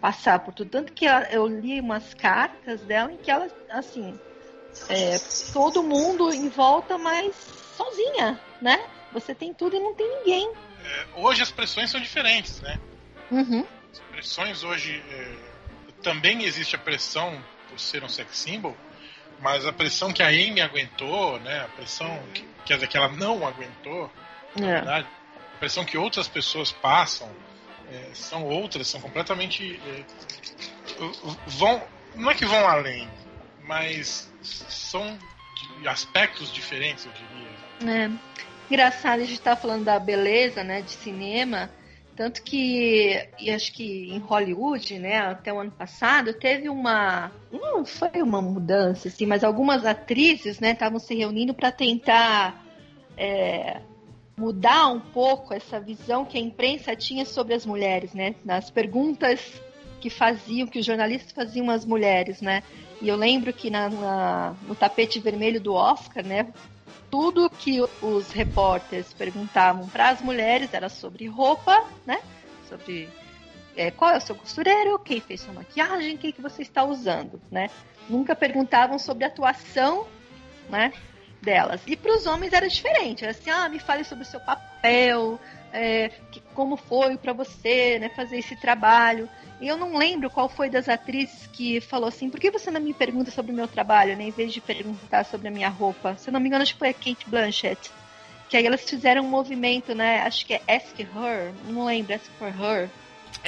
passar por tudo. Tanto que eu li umas cartas dela em que ela, assim, todo mundo em volta, mas sozinha, né, você tem tudo e não tem ninguém. Hoje as pressões são diferentes, né. Uhum. As pressões hoje, também existe a pressão por ser um sex symbol, mas a pressão que a Amy aguentou, né, a pressão que ela não aguentou, na verdade, a pressão que outras pessoas passam, são outras, são completamente... não é que vão além, mas são de aspectos diferentes, eu diria. Engraçado, a gente tá falando da beleza, né, de cinema, tanto que, e acho que em Hollywood, né, até o ano passado, teve uma... Não foi uma mudança, assim, mas algumas atrizes, né, estavam se reunindo para tentar... mudar um pouco essa visão que a imprensa tinha sobre as mulheres, né? Nas perguntas que faziam, que os jornalistas faziam às mulheres, né? E eu lembro que no tapete vermelho do Oscar, né? Tudo que os repórteres perguntavam para as mulheres era sobre roupa, né? Sobre qual é o seu costureiro, quem fez sua maquiagem, quem que você está usando, né? Nunca perguntavam sobre atuação, né? Delas. E para os homens era diferente, era assim, me fale sobre o seu papel, como foi para você, né, fazer esse trabalho. E eu não lembro qual foi das atrizes que falou assim, por que você não me pergunta sobre o meu trabalho, né, em vez de perguntar sobre a minha roupa? Se eu não me engano, acho que foi a Kate Blanchett, que aí elas fizeram um movimento, né, acho que é Ask Her, não lembro, Ask For Her.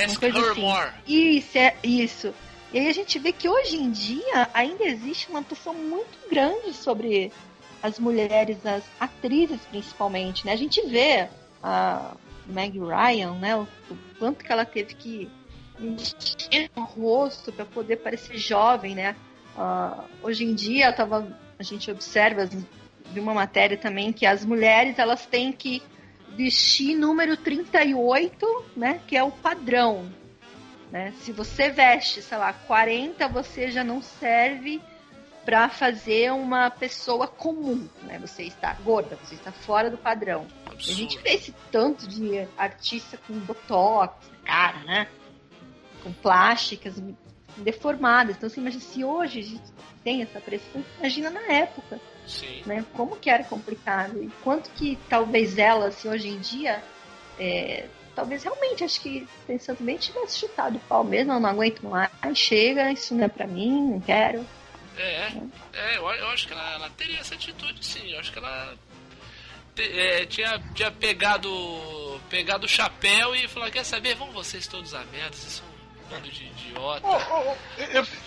Ask Her assim. More. Isso, isso. E aí a gente vê que hoje em dia ainda existe uma pressão muito grande sobre... as mulheres, as atrizes principalmente, né? A gente vê a Meg Ryan, né? O quanto que ela teve que mexer no rosto para poder parecer jovem, né? Hoje em dia, a gente observa, vi uma matéria também, que as mulheres, elas têm que vestir número 38, né? Que é o padrão, né? Se você veste, sei lá, 40, você já não serve... para fazer uma pessoa comum, né? Você está gorda, você está fora do padrão. Absurdo. A gente vê esse tanto de artista com botox, cara, né? Com plásticas deformadas. Então, você imagina, se hoje a gente tem essa pressão, imagina na época. Sim. Né? Como que era complicado. E quanto que talvez ela, assim, hoje em dia, talvez realmente, acho que, pensando bem, tivesse chutado o pau mesmo, eu não aguento mais, chega, isso não é pra mim, não quero... eu acho que ela teria essa atitude, sim. Eu acho que ela tinha pegado o chapéu e falou, quer saber, vão vocês todos a merda, vocês são um bando de idiota.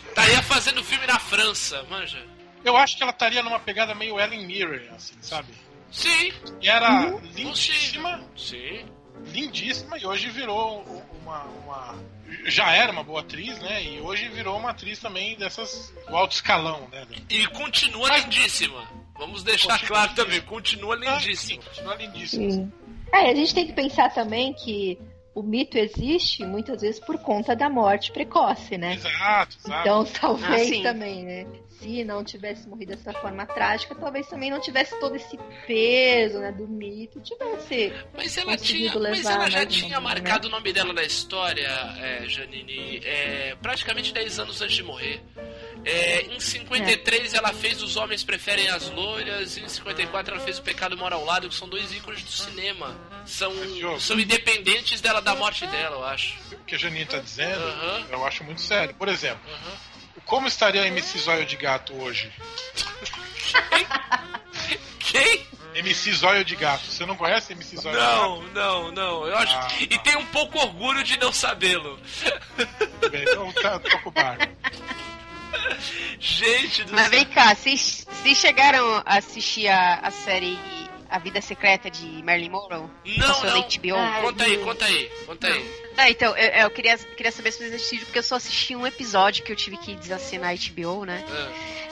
Estaria fazendo filme na França, manja. Eu acho que ela estaria numa pegada meio Ellen Mirren, assim, sabe? Sim. E era lindíssima. Sim. Lindíssima, e hoje virou uma... já era uma boa atriz, né? E hoje virou uma atriz também dessas... o alto escalão, né? E continua lindíssima. Vamos deixar claro também. Continua lindíssima. Sim, continua lindíssima. Sim. A gente tem que pensar também que o mito existe muitas vezes por conta da morte precoce, né? Exato. Então, talvez também, né? se não tivesse morrido dessa forma trágica, talvez também não tivesse todo esse peso, né, do mito, tivesse conseguido levar. Mas ela já tinha marcado o nome dela na história, Janine, praticamente 10 anos antes de morrer. Em 53 ela fez Os Homens Preferem as Loiras, e em 54 ela fez O Pecado Mora ao Lado, que são dois ícones do cinema. São independentes dela, da morte dela, eu acho. O que a Janine tá dizendo, eu acho muito sério. Por exemplo, como estaria a MC Zóio de Gato hoje? Quem? MC Zóio de Gato. Você não conhece MC Zóio de Gato? Não. Eu acho que... E tenho um pouco orgulho de não sabê-lo. Bem, então toca o barco. Gente do céu. Mas vem cá, vocês chegaram a assistir a série A Vida Secreta de Marilyn Monroe? Não. Conta aí. Então, eu queria saber se vocês assistiram, porque eu só assisti um episódio que eu tive que desassinar a HBO, né?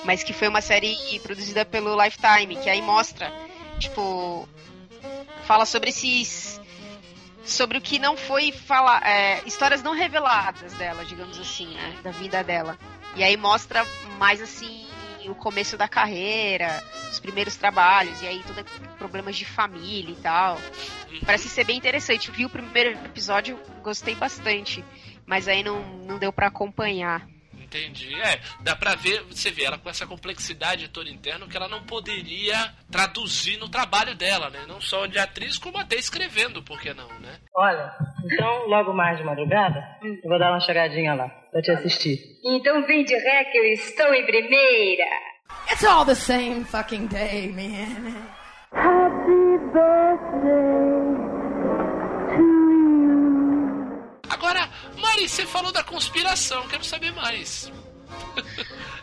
Mas que foi uma série produzida pelo Lifetime, que aí mostra, tipo, fala sobre esses... sobre o que não foi falar, histórias não reveladas dela, digamos assim, né? Da vida dela. E aí mostra mais assim o começo da carreira, os primeiros trabalhos, e aí tudo problemas de família e tal. Parece ser bem interessante. Vi o primeiro episódio, gostei bastante, mas aí não deu pra acompanhar. Entendi. Dá pra ver, você vê ela com essa complexidade toda interna que ela não poderia traduzir no trabalho dela, né? Não só de atriz, como até escrevendo, por que não, né? Olha, então logo mais de madrugada, eu vou dar uma chegadinha lá pra te assistir. Então vem de ré que eu estou em primeira. It's all the same fucking day, man. Happy birthday to you. Agora, Mari, você falou da conspiração, quero saber mais.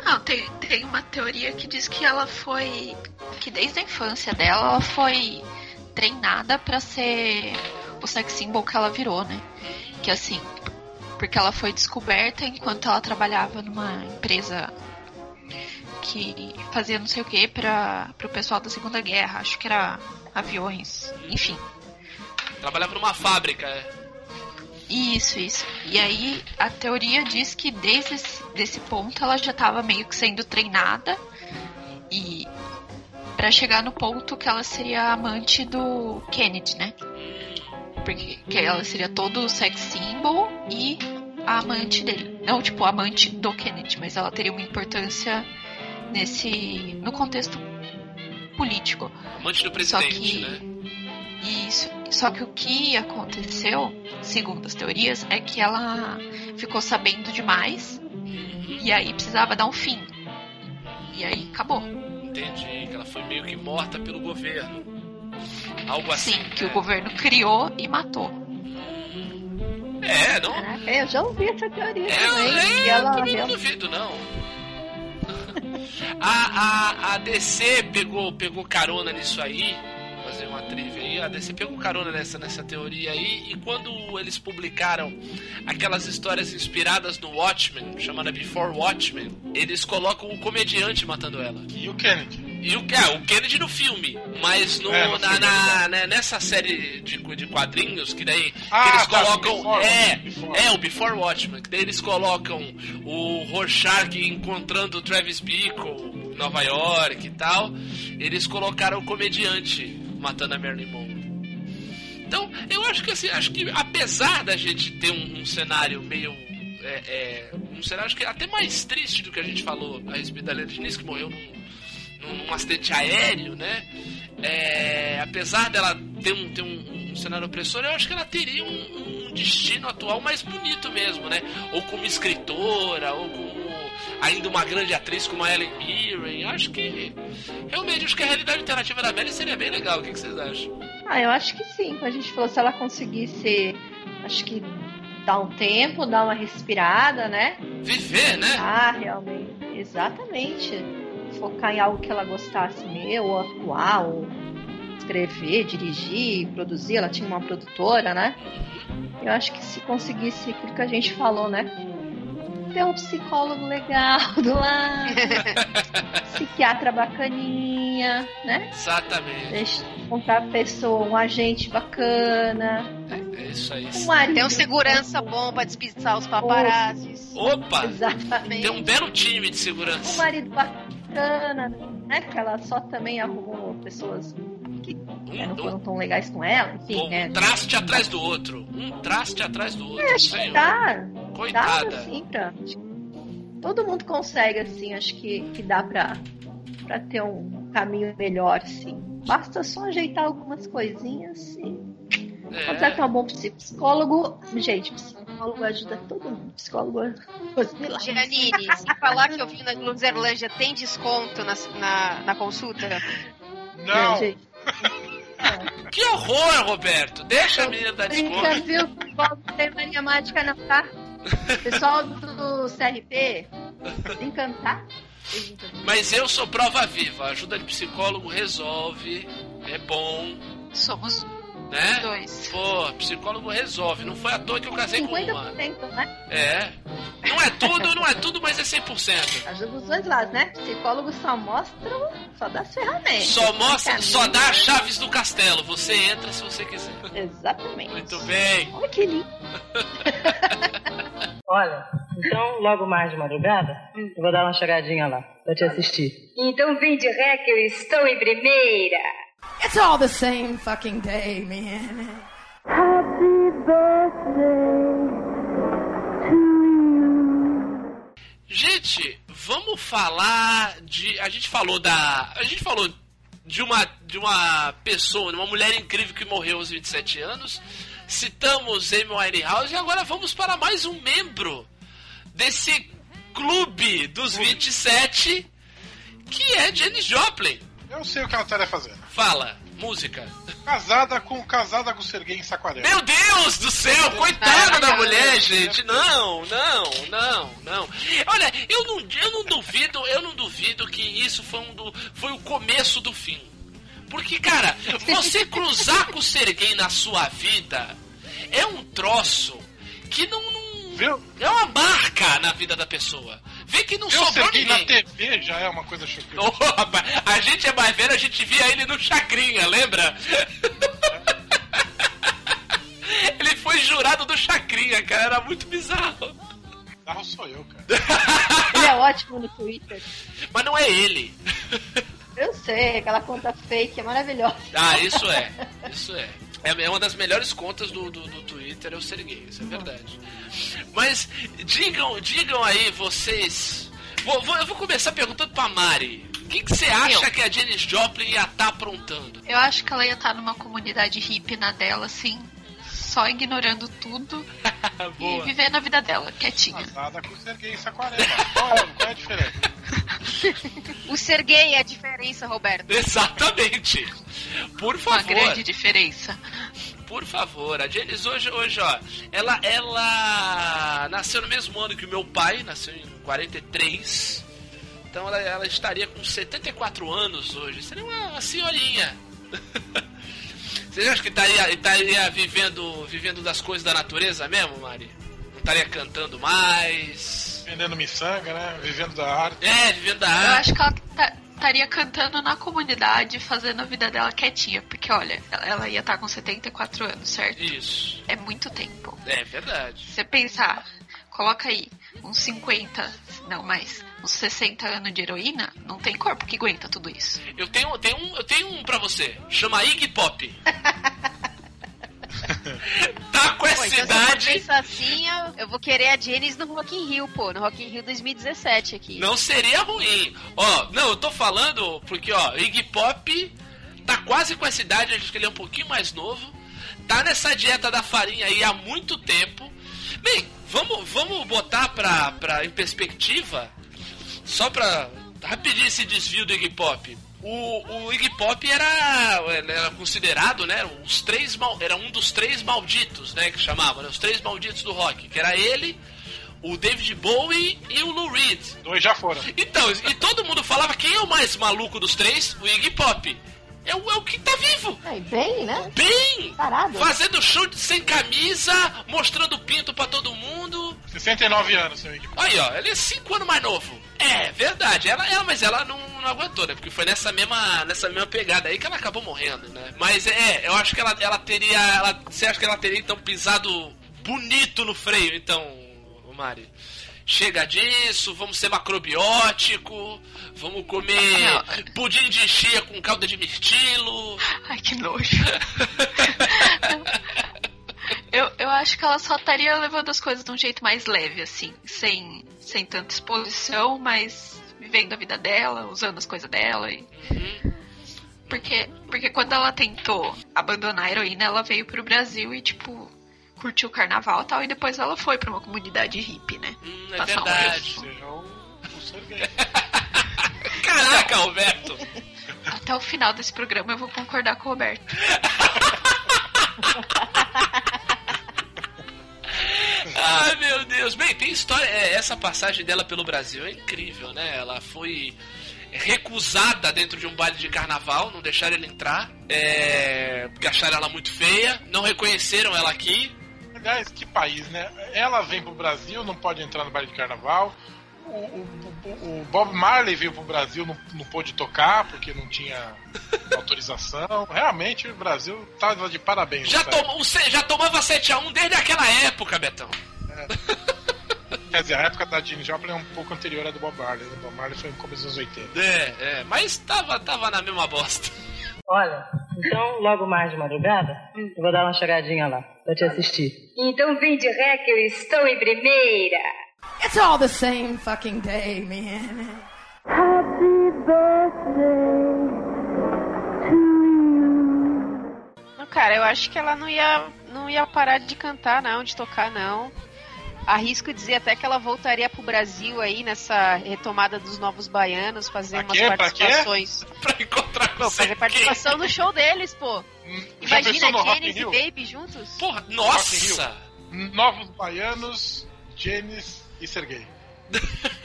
Não, tem uma teoria que diz que ela foi... que desde a infância dela, ela foi treinada pra ser o sex symbol que ela virou, né? Que assim, porque ela foi descoberta enquanto ela trabalhava numa empresa que fazia não sei o que pro pessoal da Segunda Guerra, acho que era aviões, enfim. Trabalhava numa fábrica, Isso. E aí, a teoria diz que desde esse ponto ela já estava meio que sendo treinada e para chegar no ponto que ela seria amante do Kennedy, né? Porque que ela seria todo sex symbol e a amante dele. Não, tipo, a amante do Kennedy, mas ela teria uma importância no contexto político. Amante do presidente, né? Isso. Só que o que aconteceu, segundo as teorias, é que ela ficou sabendo demais e aí precisava dar um fim. E aí acabou. Entendi, que ela foi meio que morta pelo governo. Algo assim. Sim, que o governo criou e matou. Não? Eu já ouvi essa teoria também. Eu não duvido, não. A DC pegou carona nisso aí. Fazer uma trivia aí, a DC pegou carona nessa teoria aí, e quando eles publicaram aquelas histórias inspiradas no Watchmen, chamada Before Watchmen, eles colocam o comediante matando ela. E o Kennedy. O Kennedy no filme, mas nessa série de quadrinhos, que daí que eles colocam... o Before Watchmen, que daí eles colocam o Rorschach encontrando o Travis Bickle em Nova York e tal, eles colocaram o comediante matando a Marilyn Monroe. Então, eu acho que assim, apesar da gente ter um cenário meio... um cenário acho que até mais triste do que a gente falou a respeito da Leila Diniz, que morreu num acidente aéreo, né? Apesar dela ter um cenário opressor, eu acho que ela teria um destino atual mais bonito mesmo, né? Ou como escritora, ou como ainda uma grande atriz como a Ellen Mirren. Acho que realmente a realidade alternativa da Mary seria bem legal. O que vocês acham? Eu acho que sim. Como a gente falou, se ela conseguisse, acho que dar um tempo, dar uma respirada, né? Viver, né? Realmente. Exatamente. Focar em algo que ela gostasse mesmo, ou atuar, ou escrever, dirigir, produzir. Ela tinha uma produtora, né? Eu acho que se conseguisse aquilo que a gente falou, né? Ter um psicólogo legal do lado, psiquiatra bacaninha, né? Exatamente. Contar a pessoa, um agente bacana. isso aí. Tem um segurança bom pra despistar os paparazzis. Opa! Exatamente. Tem um belo time de segurança. Um marido bacana, né? Porque ela só também arrumou pessoas que não foram tão legais com ela. Enfim, bom, né? Um traste atrás do outro. Um traste atrás do outro. É, acho que dá. Coitada. Dá, assim, pra... Todo mundo consegue, assim. Acho que dá pra ter um caminho melhor, assim. Basta só ajeitar algumas coisinhas e contratar um bom psicólogo. Gente, psicólogo ajuda todo mundo. Psicólogo ajuda. Janine, se falar que eu vi na Loserlândia, tem desconto na consulta? Não. Gente, que horror, Roberto. Deixa a menina dar desconto. Você viu que o tem mania mágica na tá? Pessoal do CRP, encantar. Mas eu sou prova viva. A ajuda de psicólogo resolve. É bom. Somos dois. Pô, psicólogo resolve. Não foi à toa que eu casei 50%, com uma. Né? É. Não é tudo, mas é 100%. Ajuda os dois lados, né? Psicólogo só mostra, só dá as ferramentas. Só mostra, só dá as chaves do castelo. Você entra se você quiser. Exatamente. Muito bem. Olha que lindo. Olha, então logo mais de madrugada, eu vou dar uma chegadinha lá pra te assistir. Então vem de ré que eu estou em primeira. It's all the same fucking day, man. Happy birthday to you. Gente, vamos falar de... A gente falou de uma pessoa, de uma mulher incrível que morreu aos 27 anos... Citamos Amy Winehouse e agora vamos para mais um membro desse clube dos 27, que é Jenny Joplin. Eu sei o que ela estaria fazendo. Fala, música. Casada com o Serguei em Saquarema. Meu Deus do céu, coitada da mulher, gente. Não. Olha, eu não duvido que isso foi o começo do fim. Porque, cara, você cruzar com o Serguei na sua vida é um troço que não... É uma marca na vida da pessoa. Vê que não sobrou ninguém. Na TV já é uma coisa chocante. Oh, a gente é mais velho, a gente via ele no Chacrinha, lembra? É. Ele foi jurado do Chacrinha, cara, era muito bizarro. Bizarro sou eu, cara. Ele é ótimo no Twitter. Mas não é ele. Eu sei, aquela conta fake é maravilhosa. Ah, isso é. É uma das melhores contas do Twitter, é o Serguei, isso é verdade. Mas digam aí vocês... Eu vou começar perguntando pra Mari. O que você acha que a Janis Joplin ia estar aprontando? Eu acho que ela ia estar numa comunidade hippie na dela, assim, só ignorando tudo e vivendo a vida dela, quietinha. Casada com o Serguei em Saquarema. Qual é a diferença? O Serguei é a diferença, Roberto. Exatamente. Por favor. Uma grande diferença. Por favor, a Janis hoje ó, ela nasceu no mesmo ano que o meu pai, nasceu em 43. Então ela estaria com 74 anos hoje. Seria uma senhorinha. Você acha que estaria vivendo das coisas da natureza mesmo, Mari? Não estaria cantando mais? Vendendo miçanga, né? Vivendo da arte. É, vivendo da arte. Eu acho que ela estaria cantando na comunidade, fazendo a vida dela quietinha. Porque, olha, ela ia estar com 74 anos, certo? Isso. É muito tempo. É verdade. Você pensar, coloca aí uns 50, não mais, uns 60 anos de heroína, não tem corpo que aguenta tudo isso. Eu tenho um pra você. Chama Iggy Pop. Tá com essa idade. Se eu pensar assim, eu vou querer a Janis no Rock in Rio, pô. No Rock in Rio 2017 aqui. Não seria ruim. Ó, não, eu tô falando porque, ó, Iggy Pop tá quase com essa idade, acho que ele é um pouquinho mais novo. Tá nessa dieta da farinha aí há muito tempo. Bem, vamos botar pra em perspectiva, só pra rapidinho esse desvio do Iggy Pop. O Iggy Pop era considerado, né, era um dos três malditos, né, que chamava, né, os três malditos do rock, que era ele, o David Bowie e o Lou Reed. Dois já foram. Então, e todo mundo falava, quem é o mais maluco dos três? O Iggy Pop. é o que tá vivo. É, bem, né? Bem! Parado. Fazendo show sem camisa, mostrando pinto pra todo mundo. 69 anos, seu Henrique. Aí, ó, ele é 5 anos mais novo. É, verdade. Mas ela não aguentou, né? Porque foi nessa mesma pegada aí que ela acabou morrendo, né? Mas eu acho que ela teria... Você acha que ela teria, então, pisado bonito no freio, então, Mari? Chega disso, vamos ser macrobiótico, vamos comer pudim de chia com calda de mirtilo. Ai, que nojo. Eu acho que ela só estaria levando as coisas de um jeito mais leve, assim, sem tanta exposição, mas vivendo a vida dela, usando as coisas dela. E... Uhum. Porque quando ela tentou abandonar a heroína, ela veio pro Brasil e, tipo... curtiu o carnaval e tal, e depois ela foi pra uma comunidade hippie, né? É verdade. Caraca, Roberto! Até o final desse programa eu vou concordar com o Roberto. Ai, meu Deus. Bem, tem história... Essa passagem dela pelo Brasil é incrível, né? Ela foi... recusada dentro de um baile de carnaval, não deixaram ela entrar, porque acharam ela muito feia, não reconheceram ela aqui. Aliás, que país, né? Ela vem pro Brasil, não pode entrar no baile de carnaval. O Bob Marley veio pro Brasil, não pôde tocar porque não tinha autorização. Realmente o Brasil tava de parabéns. Já tomava 7-1 desde aquela época, Betão. Quer dizer, a época da Jenny Jop é um pouco anterior à do Bob Marley. O Bob Marley foi no começo dos 80. Mas tava na mesma bosta. Olha, então logo mais de madrugada, eu vou dar uma chegadinha lá pra te assistir. Então vem de ré que eu estou em primeira. It's all the same fucking day, man. Happy birthday to you. Não, cara, eu acho que ela não ia parar de cantar, não, de tocar, não. Arrisco dizer até que ela voltaria pro Brasil aí nessa retomada dos Novos Baianos, fazer umas participações. Pra encontrar com o Serguei. Fazer participação no show deles, pô. Imagina Janis e Baby juntos. Porra, nossa! Novos Baianos, Janis e Serguei.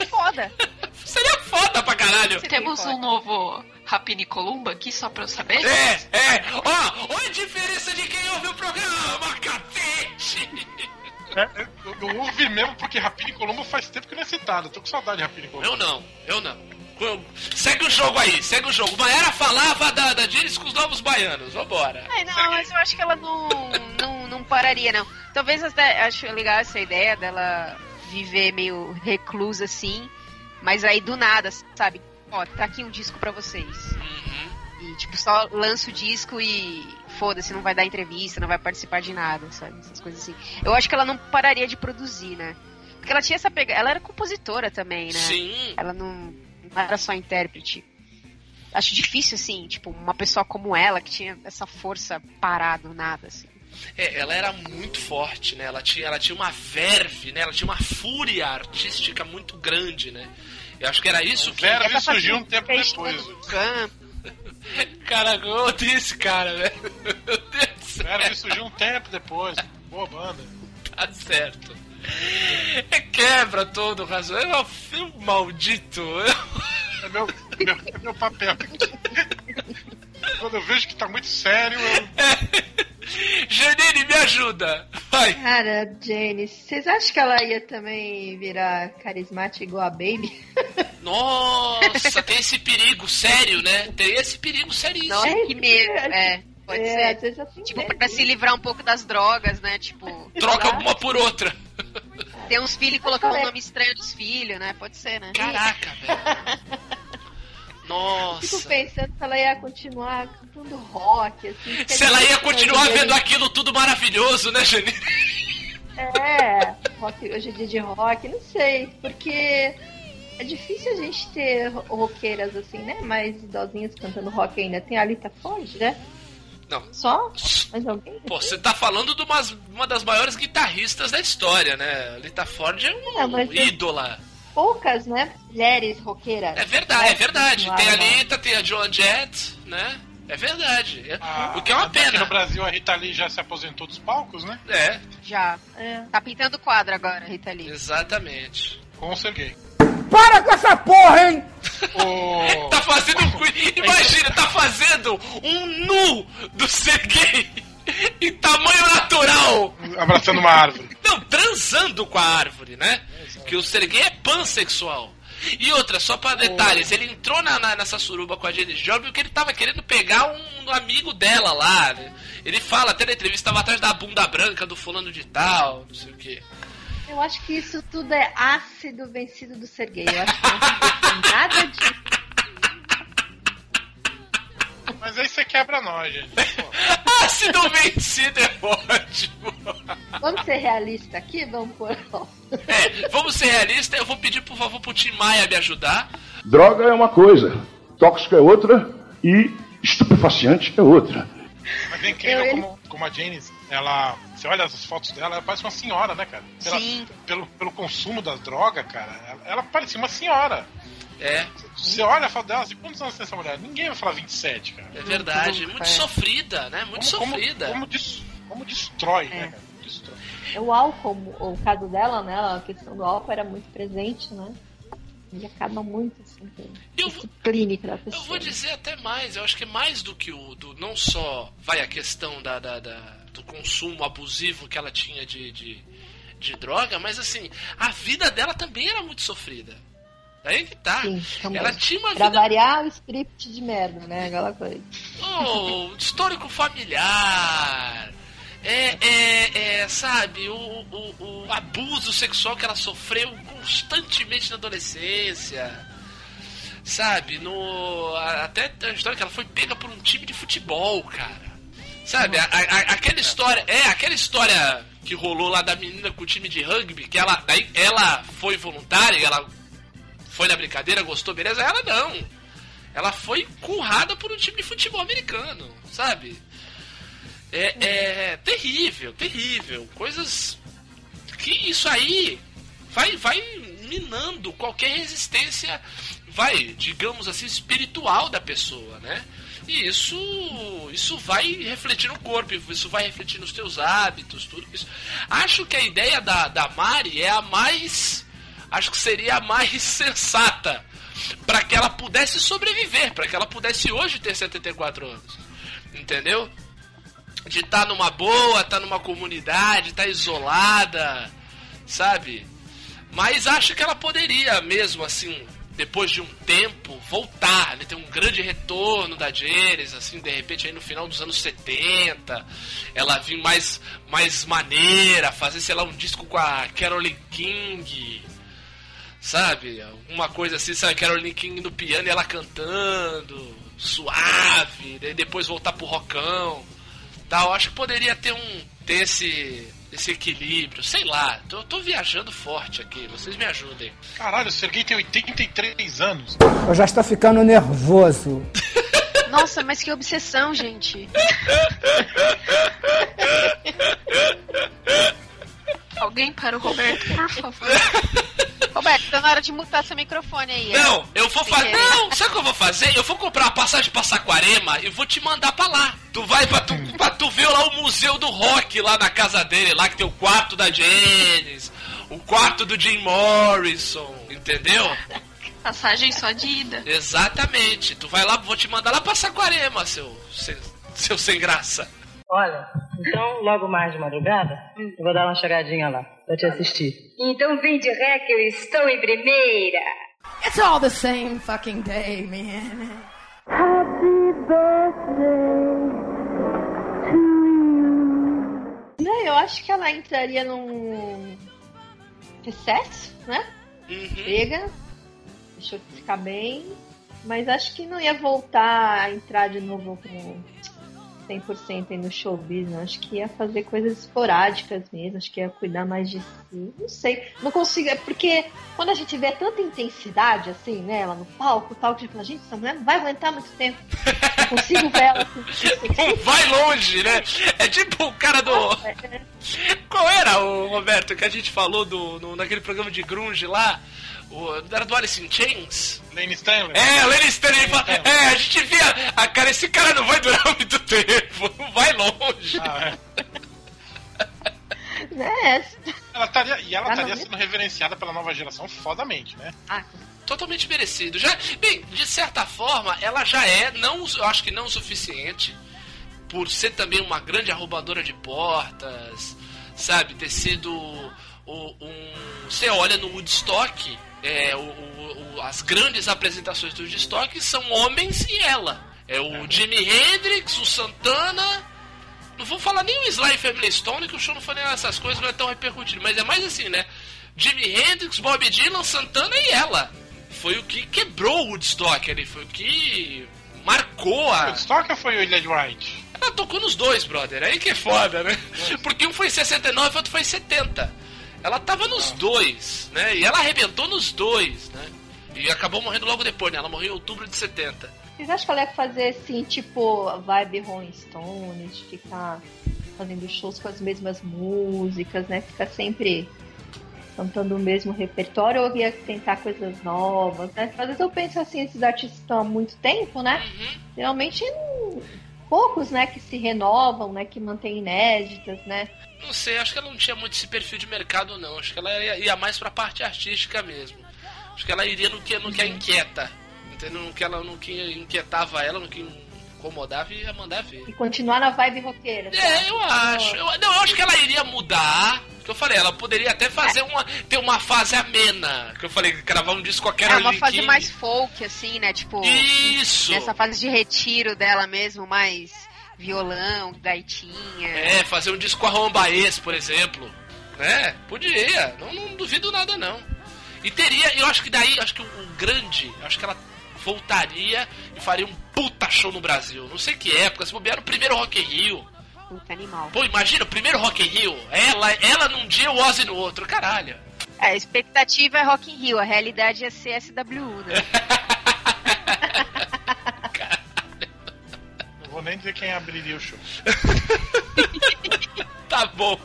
Foda! Seria foda pra caralho! Temos um novo Rapini Columba aqui, só pra eu saber. Ó, olha a diferença de quem ouve o programa, cacete! Eu ouvi mesmo, porque Rapini Colombo faz tempo que não é citado. Tô com saudade de Rapini Colombo. Eu não. Segue o jogo aí, segue o jogo. Mayara falava da Janis com os Novos Baianos. Vambora. Mas eu acho que ela não pararia, não. Talvez até, acho legal essa ideia dela viver meio reclusa assim, mas aí do nada, sabe? Ó, tá aqui um disco pra vocês. E tipo, só lança o disco e foda-se, não vai dar entrevista, não vai participar de nada, sabe? Essas coisas assim. Eu acho que ela não pararia de produzir, né? Porque ela tinha essa pegada. Ela era compositora também, né? Sim. Ela não era só intérprete. Acho difícil, assim, tipo, uma pessoa como ela, que tinha essa força parado, nada, assim. Ela era muito forte, né? Ela tinha uma verve, né? Ela tinha uma fúria artística muito grande, né? Eu acho que era isso que... A verve surgiu um tempo depois. Caraca, eu odeio esse cara, velho. Meu Deus do céu. Cara, isso surgiu um tempo depois. Boa banda. Tá certo. Quebra todo o razão. É um filme maldito. É meu papel. Quando eu vejo que tá muito sério, Janine, me ajuda. Vai. Cara, Jane, vocês acham que ela ia também virar carismática igual a Baby? Nossa, tem esse perigo sério, né? Tem esse perigo seríssimo. Nossa, que medo, pode ser. Tipo, pra se livrar um pouco das drogas, né? Tipo... Troca alguma por outra. Ter uns filhos e colocar um nome estranho dos filhos, né? Pode ser, né? Caraca, velho. Nossa. Fico pensando se ela ia continuar cantando rock, assim. Se ela ia continuar vendo aquilo tudo maravilhoso, né, Janine? Rock, hoje é dia de rock, não sei. Porque... é difícil a gente ter roqueiras assim, né? Mais idosinhas cantando rock ainda. Tem a Alita Forge, né? Não. Só? Mais alguém? Pô, você tá falando de uma das maiores guitarristas da história, né? Alita Forge é uma ídola. Poucas, né? Mulheres roqueiras. É verdade. Tem a Alita, tem a Joan Jett, né? É verdade. O que é uma pena. Aqui no Brasil a Rita Lee já se aposentou dos palcos, né? Já. Tá pintando o quadro agora, Rita Lee. Exatamente. Com o Serguei. Para com essa porra, hein? Oh. Tá fazendo um... Imagina, tá fazendo um nu do Serguei em tamanho natural. Abraçando uma árvore. Não, transando com a árvore, né? Que o Serguei é pansexual. E outra, só pra detalhes, ele entrou nessa suruba com a Jenny Jop porque ele tava querendo pegar um amigo dela lá. Ele fala até na entrevista, tava atrás da bunda branca do fulano de tal, não sei o quê. Eu acho que isso tudo é ácido vencido do Serguei. Eu acho que não tem nada disso. Mas aí você quebra nós, gente. Ácido vencido é ótimo. Vamos ser realistas aqui? Vamos por vamos ser realistas. Eu vou pedir, por favor, pro Tim Maia me ajudar. Droga é uma coisa, tóxico é outra e estupefaciente é outra. Mas é incrível como a Jane, ela... Você olha as fotos dela, ela parece uma senhora, né, cara? Sim. Pelo consumo das drogas, cara, ela parecia uma senhora. É. Você olha a foto dela, assim, quantos anos tem essa mulher? Ninguém vai falar 27, cara. É verdade, muito sofrida, né? Muito sofrida. Como destrói, né, cara? Como destrói. O álcool, o caso dela, né? A questão do álcool era muito presente, né? E acaba muito assim, clínica da pessoa. Eu vou dizer até mais, eu acho que é mais do que não só vai a questão do consumo abusivo que ela tinha de droga, mas assim, a vida dela também era muito sofrida. Daí que tá. Sim, ela tinha uma vida... Pra variar o script de merda, né? Aquela coisa. Oh, histórico familiar. Sabe, o abuso sexual que ela sofreu constantemente na adolescência, sabe, até a história que ela foi pega por um time de futebol, cara, sabe, aquela história que rolou lá da menina com o time de rugby, que ela foi voluntária, ela foi na brincadeira, gostou, beleza, ela não, ela foi currada por um time de futebol americano, sabe. É terrível, terrível. Coisas que isso aí vai minando qualquer resistência, digamos assim, espiritual da pessoa, né? E isso vai refletir no corpo, isso vai refletir nos teus hábitos, tudo isso. Acho que a ideia da Mari é a mais... Acho que seria a mais sensata para que ela pudesse sobreviver, para que ela pudesse hoje ter 74 anos. Entendeu? De estar numa boa, estar numa comunidade, estar isolada, sabe? Mas acho que ela poderia mesmo, assim, depois de um tempo, voltar, né? Ter um grande retorno da Jeres, assim, de repente aí no final dos anos 70, ela vir mais maneira, fazer, sei lá, um disco com a Carole King, sabe? Uma coisa assim, sabe? Carole King no piano e ela cantando, suave, né? Depois voltar pro rockão. Eu acho que poderia ter esse equilíbrio, sei lá. Tô viajando forte aqui, vocês me ajudem. Caralho, o Serguei tem 83 anos. Eu já estou ficando nervoso. Nossa, mas que obsessão, gente. Alguém para o Roberto, por favor. Roberto, tá na hora de mutar seu microfone aí. Não, eu vou fazer... Não, sabe o que eu vou fazer? Eu vou comprar uma passagem pra Saquarema e vou te mandar pra lá. Tu vai pra tu ver lá o museu do rock lá na casa dele, lá que tem o quarto da Janis, o quarto do Jim Morrison, entendeu? Passagem só de ida. Exatamente. Tu vai lá, vou te mandar lá pra Saquarema, seu sem graça. Olha, então logo mais de madrugada, eu vou dar uma chegadinha lá pra te assistir. Então vem de ré que eu estou em primeira. It's all the same fucking day, man. Happy birthday to you. Não, eu acho que ela entraria num recesso, né? Uhum. Chega, deixa eu ficar bem, mas acho que não ia voltar a entrar de novo com... 100% aí no showbiz, né? Acho que ia fazer coisas esporádicas mesmo, acho que ia cuidar mais de si, não sei, não consigo, é porque quando a gente vê tanta intensidade, assim, né, ela no palco, a gente fala, gente, essa mulher não vai aguentar muito tempo, não consigo ver ela assim. Vai longe, né, é tipo o cara do... Qual era, o Roberto, que a gente falou naquele programa de grunge lá? Era do Alice in Chains? Lane Stanley. Lane Stanley. A gente via... cara, esse cara não vai durar muito tempo. Não vai longe. Ah, é. Ela estaria sendo reverenciada pela nova geração fodamente, né? Ah, totalmente merecido. Já, bem, de certa forma, ela já é, não, eu acho que não o suficiente, por ser também uma grande arrombadora de portas, sabe? Ter sido Você olha no Woodstock, as grandes apresentações do Woodstock são homens e ela. É o Jimi Hendrix, o Santana... Não vou falar nem o Sly Family Stone, que o show não foi nem essas coisas, não é tão repercutido. Mas é mais assim, né? Jimi Hendrix, Bob Dylan, Santana e ela. Foi o que quebrou o Woodstock ali, foi o que marcou a... Woodstock ou foi o Illed Wright? Ela tocou nos dois, brother. Aí que é foda, né? Porque um foi em 69 e outro foi em 70. Ela tava nos dois, né? E ela arrebentou nos dois, né? E acabou morrendo logo depois, né? Ela morreu em outubro de 70. Vocês acham que ela ia fazer, assim, tipo, vibe Rolling Stones, de ficar fazendo shows com as mesmas músicas, né? Ficar sempre cantando o mesmo repertório, ou ia tentar coisas novas, né? Às vezes eu penso, assim, esses artistas estão há muito tempo, né? Uhum. Geralmente, poucos, né, que se renovam, né, que mantêm inéditas, né? Não sei, acho que ela não tinha muito esse perfil de mercado, não. Acho que ela ia mais pra parte artística mesmo. Acho que ela iria no que a inquieta. No que ela, no que inquietava ela, no que incomodava, e ia mandar ver. E continuar na vibe roqueira. É, eu acho. Eu acho que ela iria mudar. Que eu falei, ela poderia até fazer ter uma fase amena. Que eu falei, gravar um disco qualquer. É, uma fase mais folk, assim, né? Tipo, isso. Nessa fase de retiro dela mesmo, mais violão, gaitinha. É, fazer um disco com a Rombaês, por exemplo. Né? Podia. Não duvido nada, não. E teria, eu acho que daí, acho que o grande, acho que ela voltaria e faria um puta show no Brasil. Não sei que época, se bobear, o primeiro Rock in Rio. Puta animal. Pô, imagina, o primeiro Rock in Rio, ela num dia, o Ozzy no outro, caralho. A expectativa é Rock in Rio, a realidade é ser SWU, né? Caralho. Não vou nem dizer quem abriria o show. Tá bom.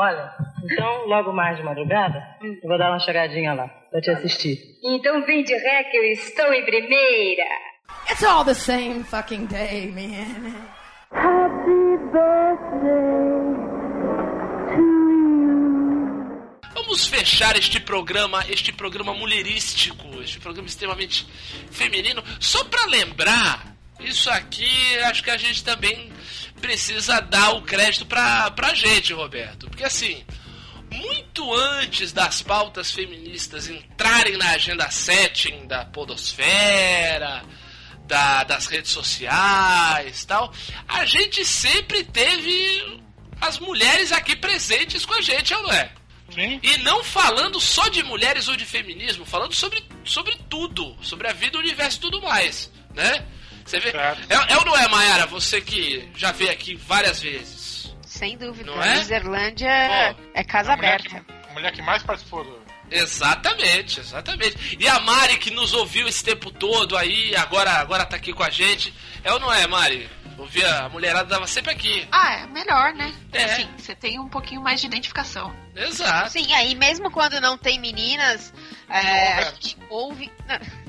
Olha, então logo mais de madrugada, eu vou dar uma chegadinha lá pra te assistir. Então vem de ré que eu estou em primeira. It's all the same fucking day, man. Happy birthday to you. Vamos fechar este programa mulherístico, este programa extremamente feminino, só pra lembrar. Isso aqui, acho que a gente também precisa dar o crédito pra gente, Roberto. Porque assim, muito antes das pautas feministas entrarem na agenda setting da podosfera, das redes sociais e tal, a gente sempre teve as mulheres aqui presentes com a gente, não é? Sim. E não falando só de mulheres ou de feminismo, falando sobre tudo, sobre a vida, o universo e tudo mais, né? Você vê? Claro. É ou não é, Mayara? Você que já veio aqui várias vezes. Sem dúvida. Não é? Loserlândia é casa aberta. A mulher que mais participou do... Exatamente, exatamente. E a Mari, que nos ouviu esse tempo todo aí, agora tá aqui com a gente. É ou não é, Mari? Ouvir a mulherada dava sempre aqui. Ah, é melhor, né? É. Assim, você tem um pouquinho mais de identificação. Exato. Sim, aí mesmo quando não tem meninas, a gente ouve... Não,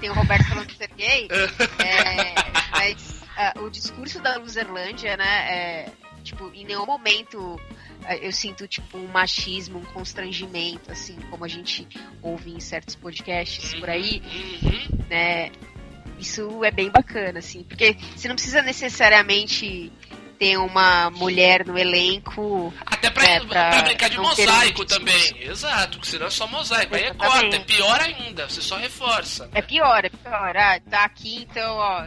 tem o Roberto falando do Serguei, mas o discurso da Loserlândia, né, tipo, em nenhum momento eu sinto, tipo, um machismo, um constrangimento, assim, como a gente ouve em certos podcasts por aí, né, isso é bem bacana, assim, porque você não precisa necessariamente ter uma mulher no elenco... Até pra brincar de mosaico também, exato, porque senão é só mosaico, aí é corta, é pior ainda, você só reforça. Né? É pior, tá aqui, então, ó,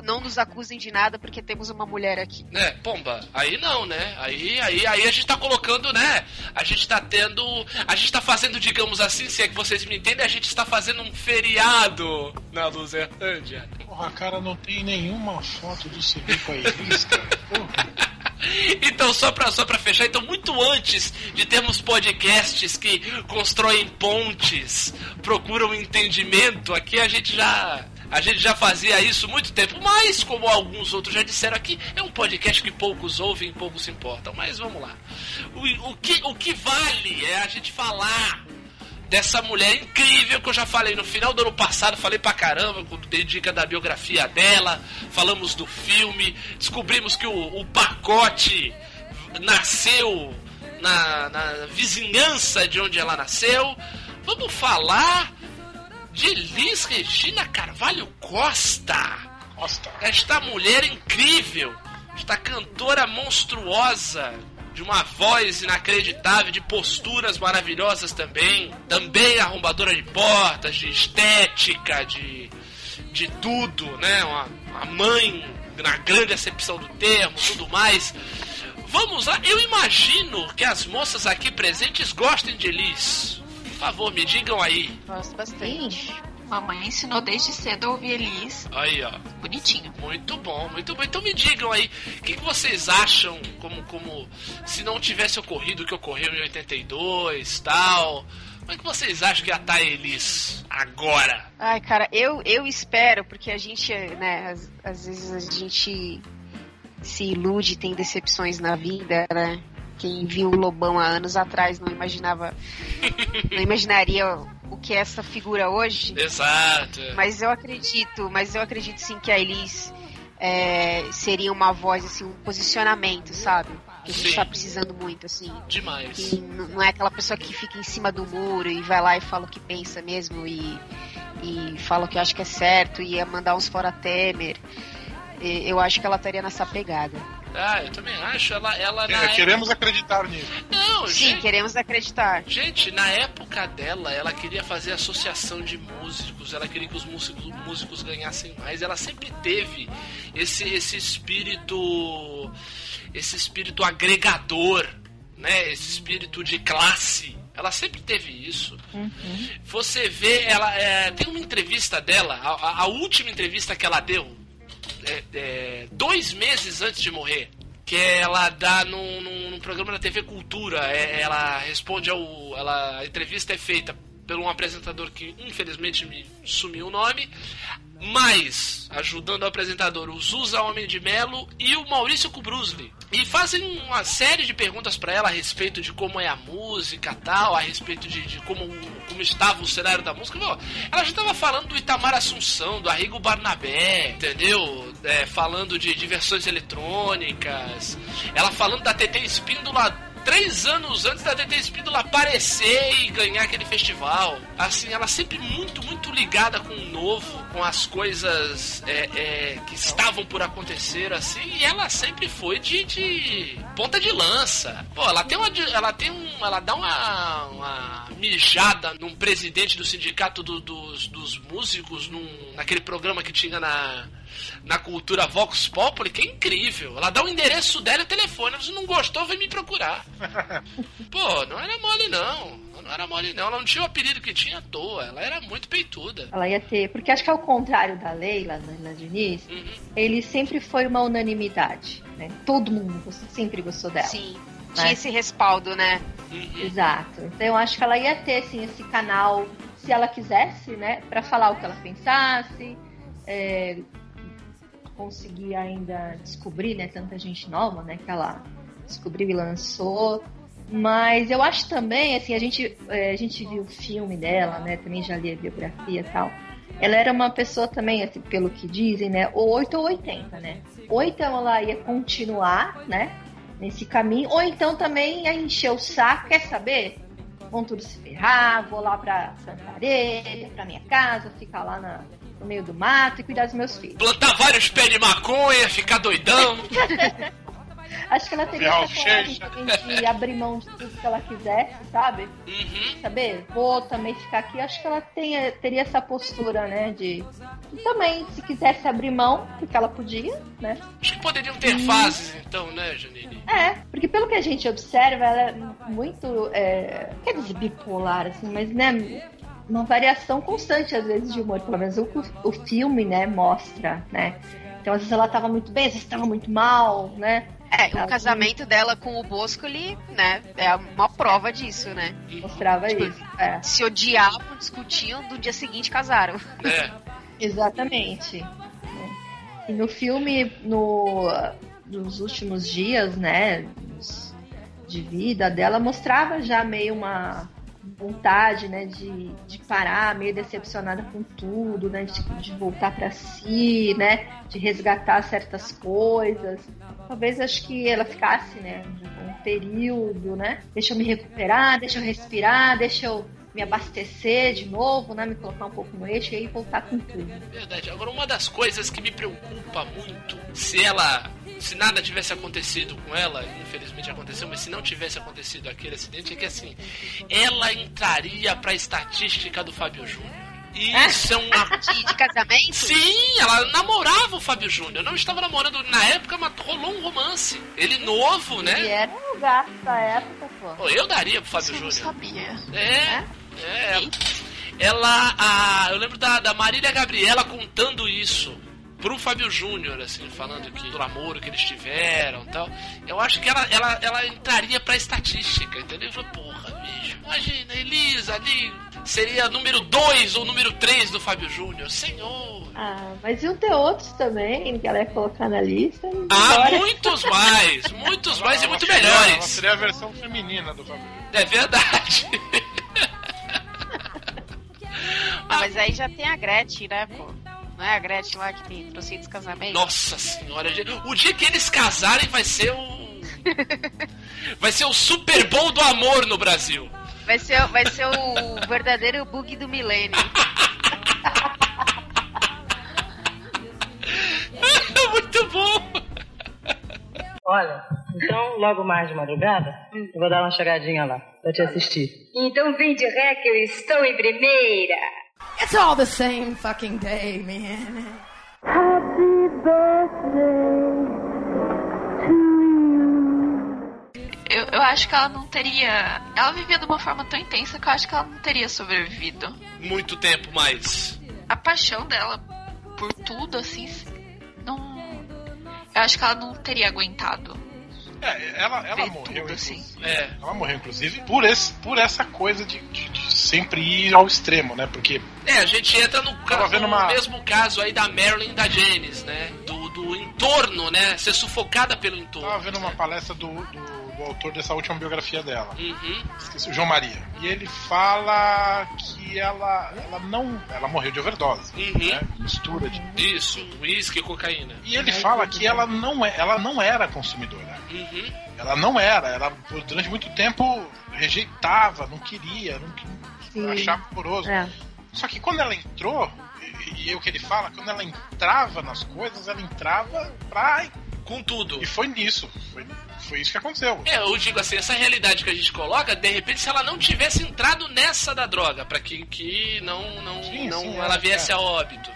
não nos acusem de nada porque temos uma mulher aqui. É, pomba, aí não, né, aí a gente tá colocando, né, a gente tá fazendo, digamos assim, se é que vocês me entendem, a gente está fazendo um feriado na Loserlândia. Porra, cara, não tem nenhuma foto do Civico aí, porra. Então, só pra fechar, então muito antes de termos podcasts que constroem pontes, procuram entendimento, aqui a gente já fazia isso há muito tempo, mas como alguns outros já disseram aqui, é um podcast que poucos ouvem e poucos se importam, mas vamos lá. O que vale é a gente falar dessa mulher incrível que eu já falei no final do ano passado, falei pra caramba, dei dica da biografia dela, falamos do filme, descobrimos que o pacote nasceu na vizinhança de onde ela nasceu. Vamos falar de Elis Regina Carvalho Costa. Esta mulher incrível, esta cantora monstruosa, de uma voz inacreditável, de posturas maravilhosas também arrombadora de portas, de estética, de tudo, né? Uma mãe, na grande acepção do termo, tudo mais. Vamos lá, eu imagino que as moças aqui presentes gostem de Elis. Por favor, me digam aí. Gosto bastante. Mamãe ensinou desde cedo a ouvir Elis. Aí, ó. Bonitinho. Muito bom, muito bom. Então me digam aí, o que vocês acham, como se não tivesse ocorrido o que ocorreu em 82 e tal... Como é que vocês acham que ia estar Elis agora? Ai, cara, eu espero, porque a gente, né, às vezes a gente se ilude, tem decepções na vida, né? Quem viu o Lobão há anos atrás não imaginaria o que é essa figura hoje. Exato. Mas eu acredito sim que a Elis seria uma voz, assim, um posicionamento, sabe? Que a gente tá precisando muito, assim. Demais. Que não é aquela pessoa que fica em cima do muro e vai lá e fala o que pensa mesmo e fala o que acha que é certo e ia mandar uns fora Temer. Eu acho que ela estaria nessa pegada. Ah, eu também acho. Ela queremos acreditar nisso. Não, sim, gente, queremos acreditar. Gente, na época dela, ela queria fazer associação de músicos, ela queria que os músicos ganhassem mais. Ela sempre teve esse espírito agregador, né? Esse espírito de classe. Ela sempre teve isso. Uhum. Você vê, ela tem uma entrevista dela, a última entrevista que ela deu, 2 meses antes de morrer, que ela dá num programa da TV Cultura. Ela responde a entrevista é feita por um apresentador que infelizmente me sumiu o nome, mas ajudando o apresentador, o Zusa Homem de Melo e o Maurício Kubrusli, e fazem uma série de perguntas para ela a respeito de como é a música, tal, a respeito de como estava o cenário da música. Não, ela já estava falando do Itamar Assunção, do Arrigo Barnabé, entendeu? Falando de versões eletrônicas, ela falando da TT Espíndola 3 anos antes da TT Espíndola aparecer e ganhar aquele festival. Assim, ela sempre muito, muito ligada com o novo, com as coisas que estavam por acontecer, assim, e ela sempre foi de ponta de lança. Pô, ela dá uma mijada num presidente do sindicato dos músicos, naquele programa que tinha na Cultura Vox Populi, que é incrível. Ela dá o endereço dela e o telefone. Se não gostou, vem me procurar. Pô, não era mole não. Ela não tinha o apelido que tinha à toa. Ela era muito peituda. Ela ia ter, porque acho que ao contrário da Leila Diniz, uhum, ele sempre foi uma unanimidade, né? Todo mundo sempre gostou dela. Sim. Né? Tinha esse respaldo, né? Uhum. Exato. Então eu acho que ela ia ter, assim, esse canal, se ela quisesse, né? Pra falar o que ela pensasse, conseguir ainda descobrir, né, tanta gente nova, né, que ela descobriu e lançou. Mas eu acho também, assim, a gente viu o filme dela, né, também já li a biografia e tal. Ela era uma pessoa também, assim, pelo que dizem, né, ou 8 ou 80, né? Ou então ela ia continuar, né, nesse caminho, ou então também ia encher o saco, quer saber? Vão todos se ferrar, vou lá pra Santarém, pra minha casa, ficar lá no meio do mato e cuidar dos meus filhos. Plantar vários pés de maconha, ficar doidão. Acho que ela teria essa coragem de abrir mão de tudo que ela quisesse, sabe? Uhum. Saber? Vou também ficar aqui. Acho que ela teria essa postura, né? De também, se quisesse abrir mão, porque ela podia, né? Acho que poderiam ter fases, então, né, Janine? Porque pelo que a gente observa, ela é muito, quer dizer, bipolar, assim, mas, né, uma variação constante, às vezes, de humor. Pelo menos o filme, né, mostra, né? Então, às vezes ela tava muito bem, às vezes tava muito mal, né? O casamento dela com o Boscoli, né, é uma prova disso, né? Mostrava, tipo, isso. Se odiavam, discutiam, do dia seguinte casaram. Exatamente. E no filme, nos últimos dias, né, de vida dela, mostrava já meio uma vontade, né, de parar, meio decepcionada com tudo, né, de voltar pra si, né, de resgatar certas coisas. Talvez, acho que ela ficasse, né, período, né? Deixa eu me recuperar, deixa eu respirar, deixa eu me abastecer de novo, né? Me colocar um pouco no eixo e aí voltar com tudo. Verdade. Agora, uma das coisas que me preocupa muito, se nada tivesse acontecido com ela, infelizmente aconteceu, mas se não tivesse acontecido aquele acidente, é que assim, ela entraria pra estatística do Fábio Júnior. Isso é uma... De casamento? Sim, ela namorava o Fábio Júnior. Não estava namorando na época, mas rolou um romance. Ele novo, ele, né? Ele era um lugar da época, pô. Eu daria pro Fábio Júnior. Eu sabia. É. Ela... eu lembro da Marília Gabriela contando isso pro Fábio Júnior, assim, falando que do namoro que eles tiveram e tal. Eu acho que ela entraria pra estatística, entendeu? Eu falei, porra, bicho, imagina, Elisa ali seria número 2 ou número 3 do Fábio Júnior, senhor. Ah, mas iam ter outros também que ela ia colocar na lista. Ah, muitos mais e muito melhores. Ela seria a versão feminina do Fábio Júnior. É verdade. Mas aí já tem a Gretchen, né, pô? Não é a Gretchen lá que tem trocentos casamentos? Nossa senhora, o dia que eles casarem vai ser o... vai ser o Super Bowl do amor no Brasil. Vai ser o verdadeiro bug do milênio. Muito bom! Olha, então logo mais de madrugada, eu vou dar uma chegadinha lá pra te assistir. Então vem de ré que eu estou em primeira! It's all the same fucking day, man. Happy birthday to you. Eu acho que ela não teria... Ela vivia de uma forma tão intensa que eu acho que ela não teria sobrevivido. Muito tempo mais. A paixão dela por tudo, assim, não... Eu acho que ela não teria aguentado. Ela morreu, tudo, assim. Ela morreu, inclusive, por essa coisa de sempre ir ao extremo, né? Porque... a gente entra no mesmo caso aí da Marilyn e da Janice, né? Do entorno, né? Ser sufocada pelo entorno. Tava vendo uma palestra do autor dessa última biografia dela. Uhum. Esqueci, o João Maria. E ele fala que ela morreu de overdose. Uhum. Né? Mistura de... Isso, uísque e cocaína. E ele fala que ela não era consumidora. Uhum. Ela não era. Ela, durante muito tempo, rejeitava, não queria, não achava horroroso. É. Só que quando ela entrou, e é o que ele fala, quando ela entrava nas coisas, ela entrava pra... com tudo. E foi nisso. Foi isso que aconteceu. Eu digo assim, essa realidade que a gente coloca, de repente, se ela não tivesse entrado nessa da droga, pra que não ela viesse a óbito.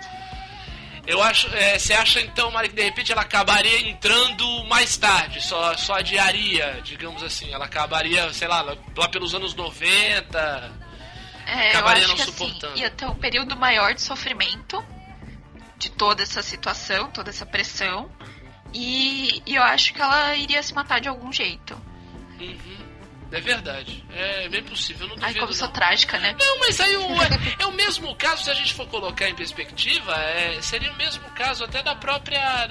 Eu acho... Você acha, então, Mari, que de repente ela acabaria entrando mais tarde, só adiaria, digamos assim. Ela acabaria, sei lá pelos anos 90, acabaria não suportando. Assim, ia ter um período maior de sofrimento de toda essa situação, toda essa pressão. E eu acho que ela iria se matar de algum jeito. Uhum. É verdade. É bem possível. Eu não duvido. Ai, como eu sou trágica, né? Não, mas aí é o mesmo caso, se a gente for colocar em perspectiva, seria o mesmo caso até da própria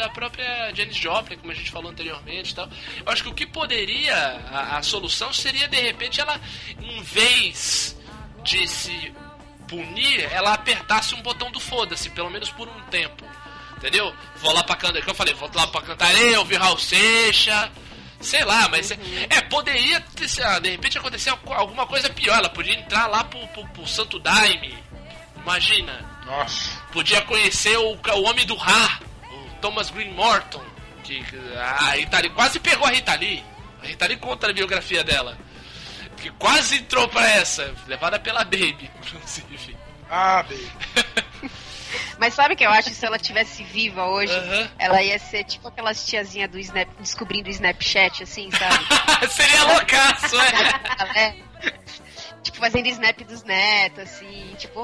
Jenny Jop, como a gente falou anteriormente e tal. Eu acho que o que poderia... A solução seria, de repente, ela, em vez de se punir, ela apertasse um botão do foda-se, pelo menos por um tempo. Entendeu? Vou lá pra Cantareira, que eu falei, vou lá pra Cantareira, ouvir Raul Seixas, sei lá, mas poderia, de repente, acontecer alguma coisa pior. Ela podia entrar lá pro Santo Daime, imagina. Nossa. Podia conhecer o homem do Ra, o Thomas Green Morton, que a Rita Lee quase pegou a Rita Lee. A Rita Lee conta na biografia dela, que quase entrou pra essa, levada pela Baby, inclusive. Ah, Baby. Mas sabe o que eu acho? Se ela estivesse viva hoje, ela ia ser tipo aquelas tiazinhas do Snap, descobrindo o Snapchat, assim, sabe? Seria loucaço, Tipo, fazendo Snap dos netos, assim, tipo,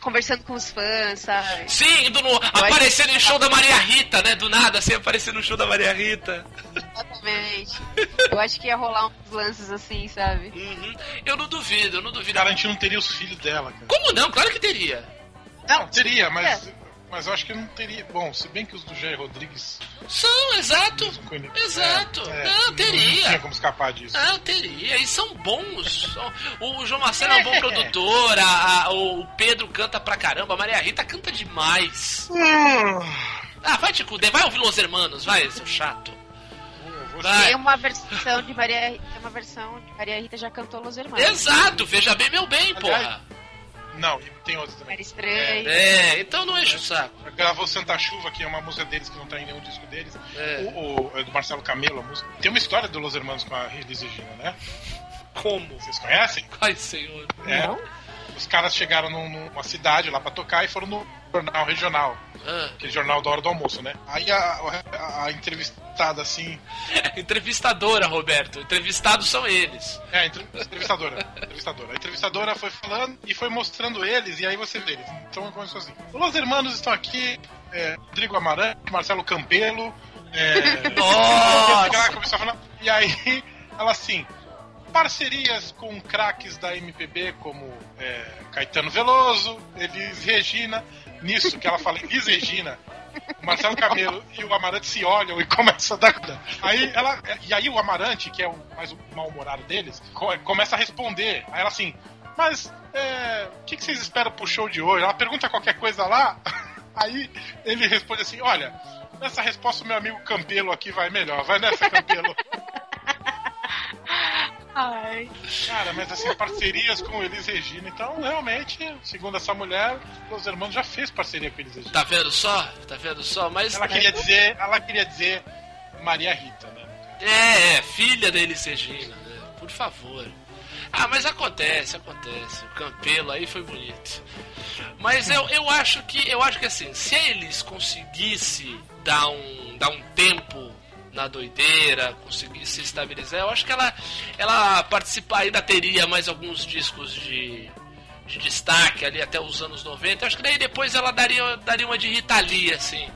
conversando com os fãs, sabe? Sim, aparecendo em show da Maria Rita, né? Do nada, assim, aparecendo no show da Maria Rita. Exatamente. Eu acho que ia rolar uns lances assim, sabe? Uhum. Eu não duvido. Cara, a gente não teria os filhos dela, cara. Como não? Claro que teria. Não, teria, mas eu acho que não teria. Bom, se bem que os do Jair Rodrigues são, exato. Exato. Não, teria. Não tinha como escapar disso. Ah, teria. E são bons. O João Marcelo é um bom produtor. O Pedro canta pra caramba. A Maria Rita canta demais. Vai te cuidar. Vai ouvir Los Hermanos, vai, seu chato. Tem uma versão de Maria, Rita já cantou Los Hermanos. Exato, veja bem, meu bem, porra. Não, e tem outra também. Era estranho. É, então não enche o saco. Gravou Santa Chuva, que é uma música deles que não tá em nenhum disco deles. É. O do Marcelo Camelo, a música. Tem uma história do Los Hermanos com a Elis Regina, né? Como? Vocês conhecem? Ai, senhor. É. Não? Os caras chegaram numa cidade lá pra tocar e foram no jornal regional. Aquele jornal da hora do almoço, né? Aí a entrevistada, assim... Entrevistadora, Roberto. Entrevistados são eles. É, entrevistadora. A entrevistadora foi falando e foi mostrando eles, e aí você vê eles. Então começou assim. Os hermanos estão aqui, Rodrigo Amarante, Marcelo Campelo... Nossa! Começou a falar, e aí, ela assim... Parcerias com craques da MPB como Caetano Veloso, Elis Regina. Nisso que ela fala Elis Regina, Marcelo Camelo e o Amarante se olham e começam a dar... E aí o Amarante, que é o mais mal-humorado deles, começa a responder. Aí ela assim, mas o que vocês esperam pro show de hoje? Ela pergunta qualquer coisa lá, aí ele responde assim, olha, nessa resposta o meu amigo Campelo aqui vai melhor, vai nessa, Campelo. Ai. Cara, mas assim, parcerias com Elis Regina, então realmente, segundo essa mulher, Los Hermanos já fez parceria com Elis Regina. Tá vendo só? Mas ela queria dizer Maria Rita, né? Filha da Elis Regina, né? Por favor. Ah, mas acontece. O Campelo aí foi bonito. Mas eu acho que assim, se eles conseguissem dar um tempo na doideira, conseguir se estabilizar, eu acho que ela participar, ainda teria mais alguns discos de destaque ali até os anos 90, eu acho que daí depois ela daria uma de Rita Lee, assim,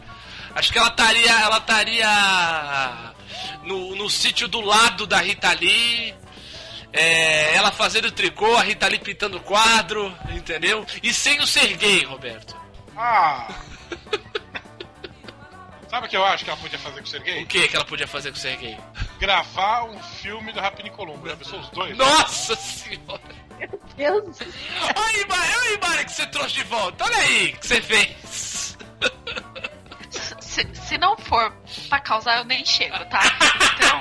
acho que ela estaria no sítio do lado da Rita Lee, ela fazendo tricô, a Rita Lee pintando o quadro, entendeu? E sem o Serguei, Roberto. Sabe o que eu acho que ela podia fazer com o Serguei? O que que ela podia fazer com o Serguei? Gravar um filme do Rapina e Colombo. Já pensou os dois? Nossa senhora! Meu Deus! Olha aí, Mari, que você trouxe de volta. Olha aí, que você fez. Se não for pra causar, eu nem chego, tá? Então...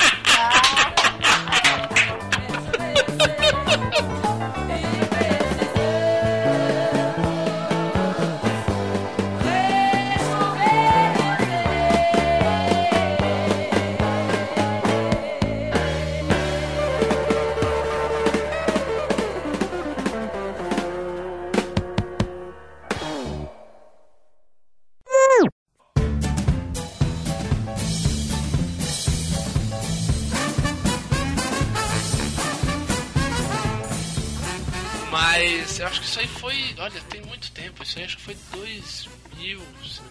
Eu acho que isso aí foi... Olha, tem muito tempo. Isso aí acho que foi 2000, se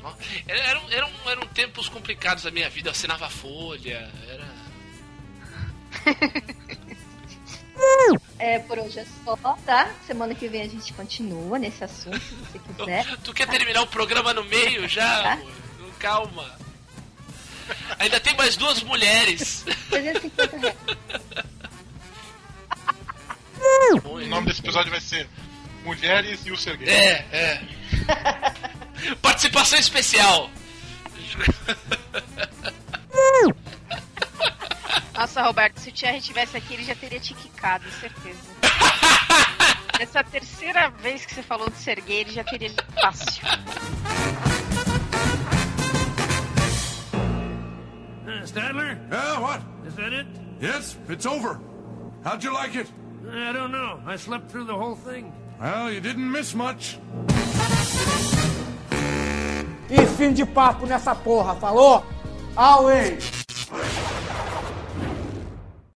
não me engano. Eram tempos complicados da minha vida. Eu assinava Folha. Por hoje é só, tá? Semana que vem a gente continua nesse assunto, se você quiser. Tu quer terminar o programa no meio já? Tá? Calma. Ainda tem mais duas mulheres. 350 reais. O nome desse episódio vai ser Mulheres e o Serguei. Participação especial. Nossa, Roberto, se o Thierry estivesse aqui, ele já teria te quicado, certeza. Essa terceira vez que você falou do Serguei, ele já teria fácil. Stadler? What? Is that it? Yes, it's over. How'd you like it? I don't know. I slept through the whole thing. Well, you didn't miss much. E fim de papo nessa porra, falou? Away!